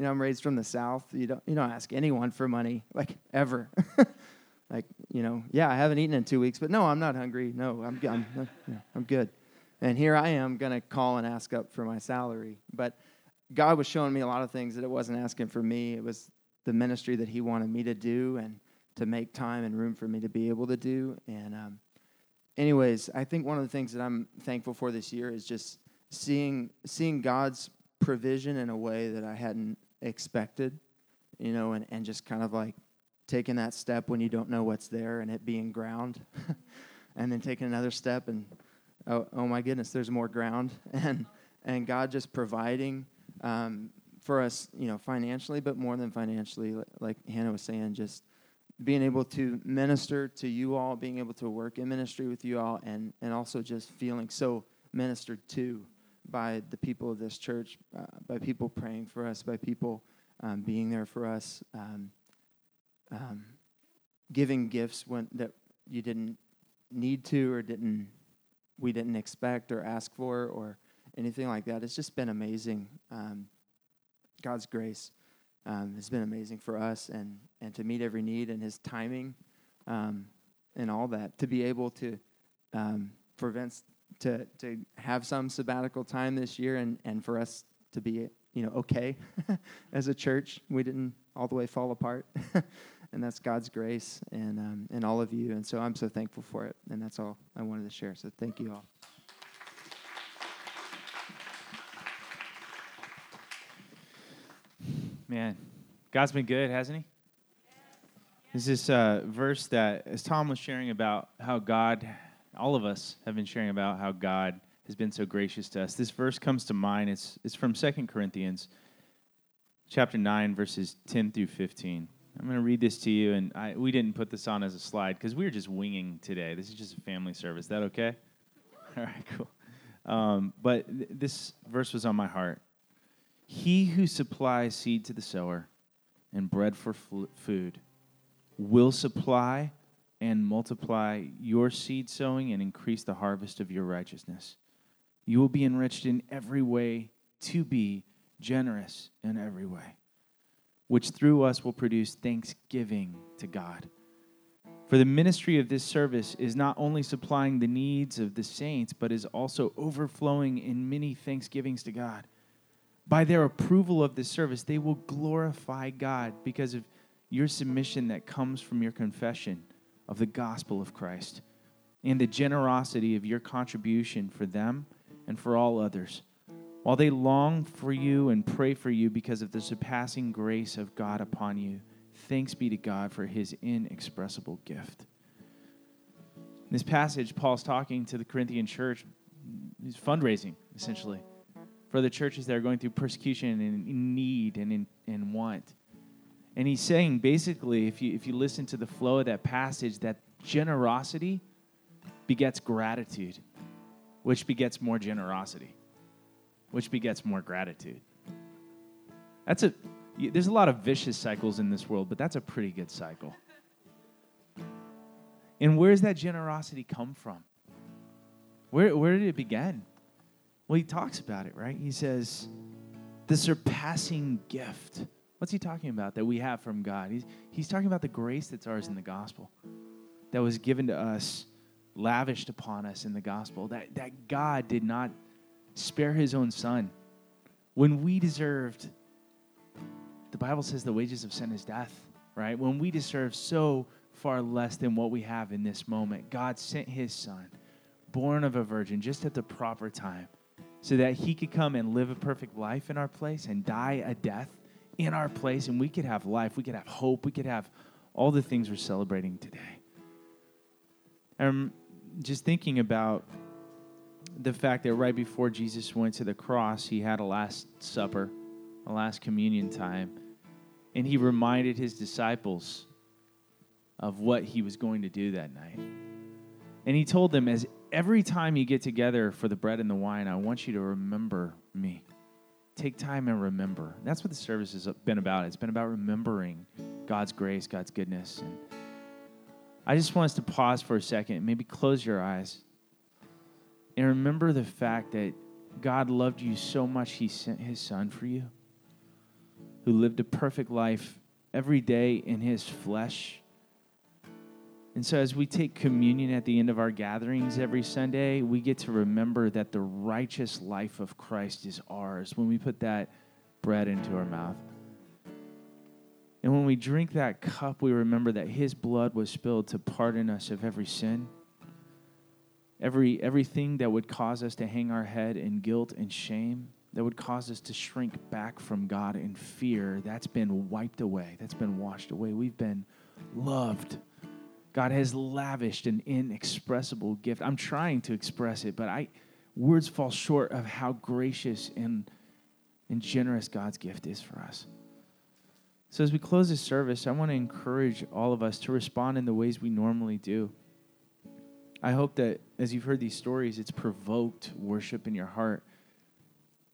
I'm raised from the South. You don't ask anyone for money, like, ever. Like, I haven't eaten in 2 weeks, but no, I'm not hungry. No, I'm good. And here I am going to call and ask up for my salary. But God was showing me a lot of things that it wasn't asking for me. It was the ministry that he wanted me to do and to make time and room for me to be able to do. And anyways, I think one of the things that I'm thankful for this year is just seeing God's provision in a way that I hadn't expected, and just kind of like taking that step when you don't know what's there and it being ground, and then taking another step and, oh my goodness, there's more ground, and God just providing for us, financially, but more than financially, like Hannah was saying, just being able to minister to you all, being able to work in ministry with you all, and also just feeling so ministered to by the people of this church, by people praying for us, by people being there for us, giving gifts that you didn't need to, or we didn't expect or ask for, or anything like that. It's just been amazing. God's grace has been amazing for us, and to meet every need, and his timing, and all that, to be able to, for Vince to have some sabbatical time this year, and for us to be, okay as a church. We didn't all the way fall apart, and that's God's grace, and all of you, and so I'm so thankful for it, and that's all I wanted to share, so thank you all. Man, God's been good, hasn't he? There's this verse that, as Tom was sharing about how God, all of us have been sharing about how God has been so gracious to us. This verse comes to mind. It's from 2 Corinthians chapter 9, verses 10 through 15. I'm going to read this to you, and we didn't put this on as a slide because we were just winging today. This is just a family service. Is that okay? All right, cool. But this verse was on my heart. He who supplies seed to the sower and bread for food will supply and multiply your seed sowing and increase the harvest of your righteousness. You will be enriched in every way to be generous in every way, which through us will produce thanksgiving to God. For the ministry of this service is not only supplying the needs of the saints, but is also overflowing in many thanksgivings to God. By their approval of this service, they will glorify God because of your submission that comes from your confession of the gospel of Christ and the generosity of your contribution for them and for all others, while they long for you and pray for you because of the surpassing grace of God upon you. Thanks be to God for his inexpressible gift. In this passage, Paul's talking to the Corinthian church. He's fundraising, essentially, for the churches that are going through persecution and in need and in want. And he's saying, basically, if you listen to the flow of that passage, that generosity begets gratitude, which begets more generosity, which begets more gratitude. There's a lot of vicious cycles in this world, but that's a pretty good cycle. And where does that generosity come from? Where did it begin? Well, he talks about it, right? He says, the surpassing gift. What's he talking about that we have from God? He's talking about the grace that's ours in the gospel. that was given to us, lavished upon us in the gospel, that God did not spare his own son. When we deserved, the Bible says the wages of sin is death, right? When we deserve so far less than what we have in this moment, God sent his son, born of a virgin, just at the proper time, so that he could come and live a perfect life in our place and die a death in our place, and we could have life, we could have hope, we could have all the things we're celebrating today. I'm just thinking about the fact that right before Jesus went to the cross, he had a Last Supper, a Last Communion time, and he reminded his disciples of what he was going to do that night. And he told them, as every time you get together for the bread and the wine, I want you to remember me. Take time and remember. That's what the service has been about. It's been about remembering God's grace, God's goodness. And I just want us to pause for a second, maybe close your eyes, and remember the fact that God loved you so much he sent his son for you, who lived a perfect life every day in his flesh. And so as we take communion at the end of our gatherings every Sunday, we get to remember that the righteous life of Christ is ours when we put that bread into our mouth. And when we drink that cup, we remember that his blood was spilled to pardon us of every sin, everything that would cause us to hang our head in guilt and shame, that would cause us to shrink back from God in fear. That's been wiped away. That's been washed away. We've been loved. God has lavished an inexpressible gift. I'm trying to express it, but words fall short of how gracious and generous God's gift is for us. So as we close this service, I want to encourage all of us to respond in the ways we normally do. I hope that as you've heard these stories, it's provoked worship in your heart.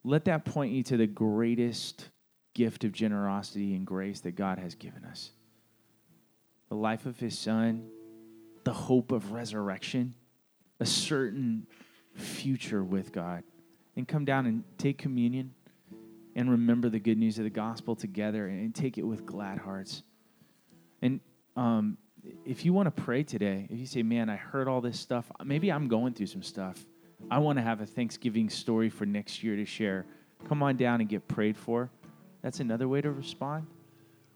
Let that point you to the greatest gift of generosity and grace that God has given us. The life of his son, the hope of resurrection, a certain future with God. And come down and take communion and remember the good news of the gospel together and take it with glad hearts. And if you want to pray today, if you say, man, I heard all this stuff, maybe I'm going through some stuff. I want to have a Thanksgiving story for next year to share. Come on down and get prayed for. That's another way to respond.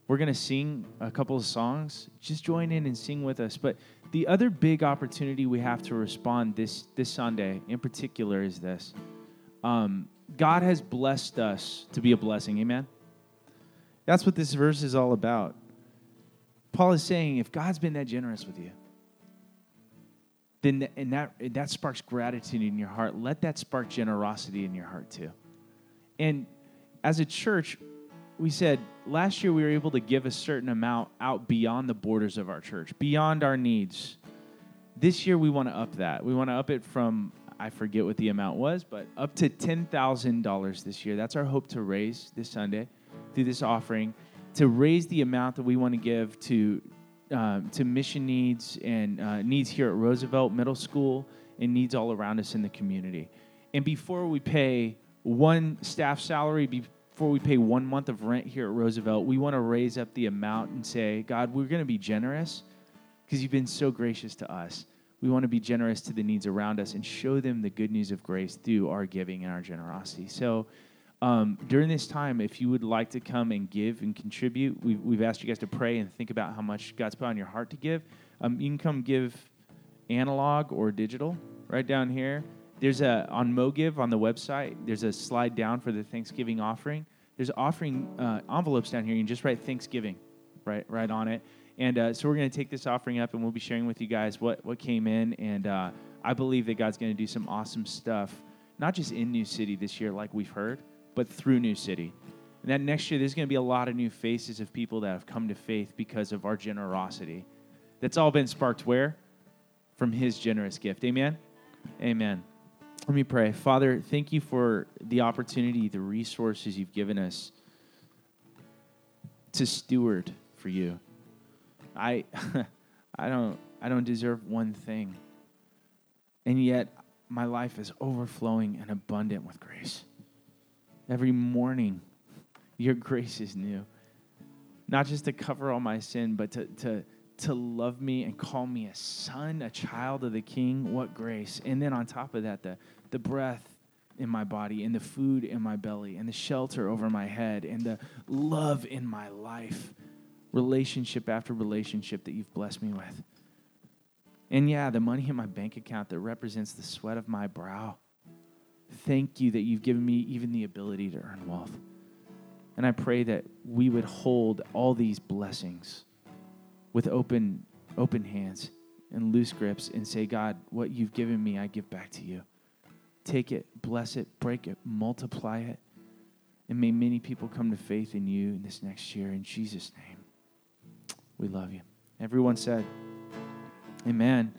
We're going to sing a couple of songs. Just join in and sing with us. But the other big opportunity we have to respond this Sunday in particular is this. God has blessed us to be a blessing. Amen? That's what this verse is all about. Paul is saying, if God's been that generous with you, then that sparks gratitude in your heart. Let that spark generosity in your heart too. And as a church, we said, last year we were able to give a certain amount out beyond the borders of our church, beyond our needs. This year we want to up that. We want to up it from, I forget what the amount was, but up to $10,000 this year. That's our hope to raise this Sunday through this offering, to raise the amount that we want to give to mission needs and needs here at Roosevelt Middle School and needs all around us in the community. And before we pay one staff salary, before we pay 1 month of rent here at Roosevelt, we want to raise up the amount and say, God, we're going to be generous because you've been so gracious to us. We want to be generous to the needs around us and show them the good news of grace through our giving and our generosity. So during this time, if you would like to come and give and contribute, we've asked you guys to pray and think about how much God's put on your heart to give. You can come give analog or digital right down here. There's on MoGive on the website, there's a slide down for the Thanksgiving offering. There's offering envelopes down here. You can just write Thanksgiving right on it. And so we're going to take this offering up, and we'll be sharing with you guys what came in. And I believe that God's going to do some awesome stuff, not just in New City this year like we've heard, but through New City. And that next year, there's going to be a lot of new faces of people that have come to faith because of our generosity. That's all been sparked where? From his generous gift. Amen? Amen. Let me pray. Father, thank you for the opportunity, the resources you've given us to steward for you. I don't deserve one thing. And yet my life is overflowing and abundant with grace. Every morning your grace is new. Not just to cover all my sin, but to to love me and call me a son, a child of the King. What grace. And then on top of that, the breath in my body and the food in my belly and the shelter over my head and the love in my life, relationship after relationship that you've blessed me with. And yeah, the money in my bank account that represents the sweat of my brow. Thank you that you've given me even the ability to earn wealth. And I pray that we would hold all these blessings with open hands and loose grips and say, God, what you've given me, I give back to you. Take it, bless it, break it, multiply it. And may many people come to faith in you in this next year. In Jesus' name, we love you. Everyone said, amen.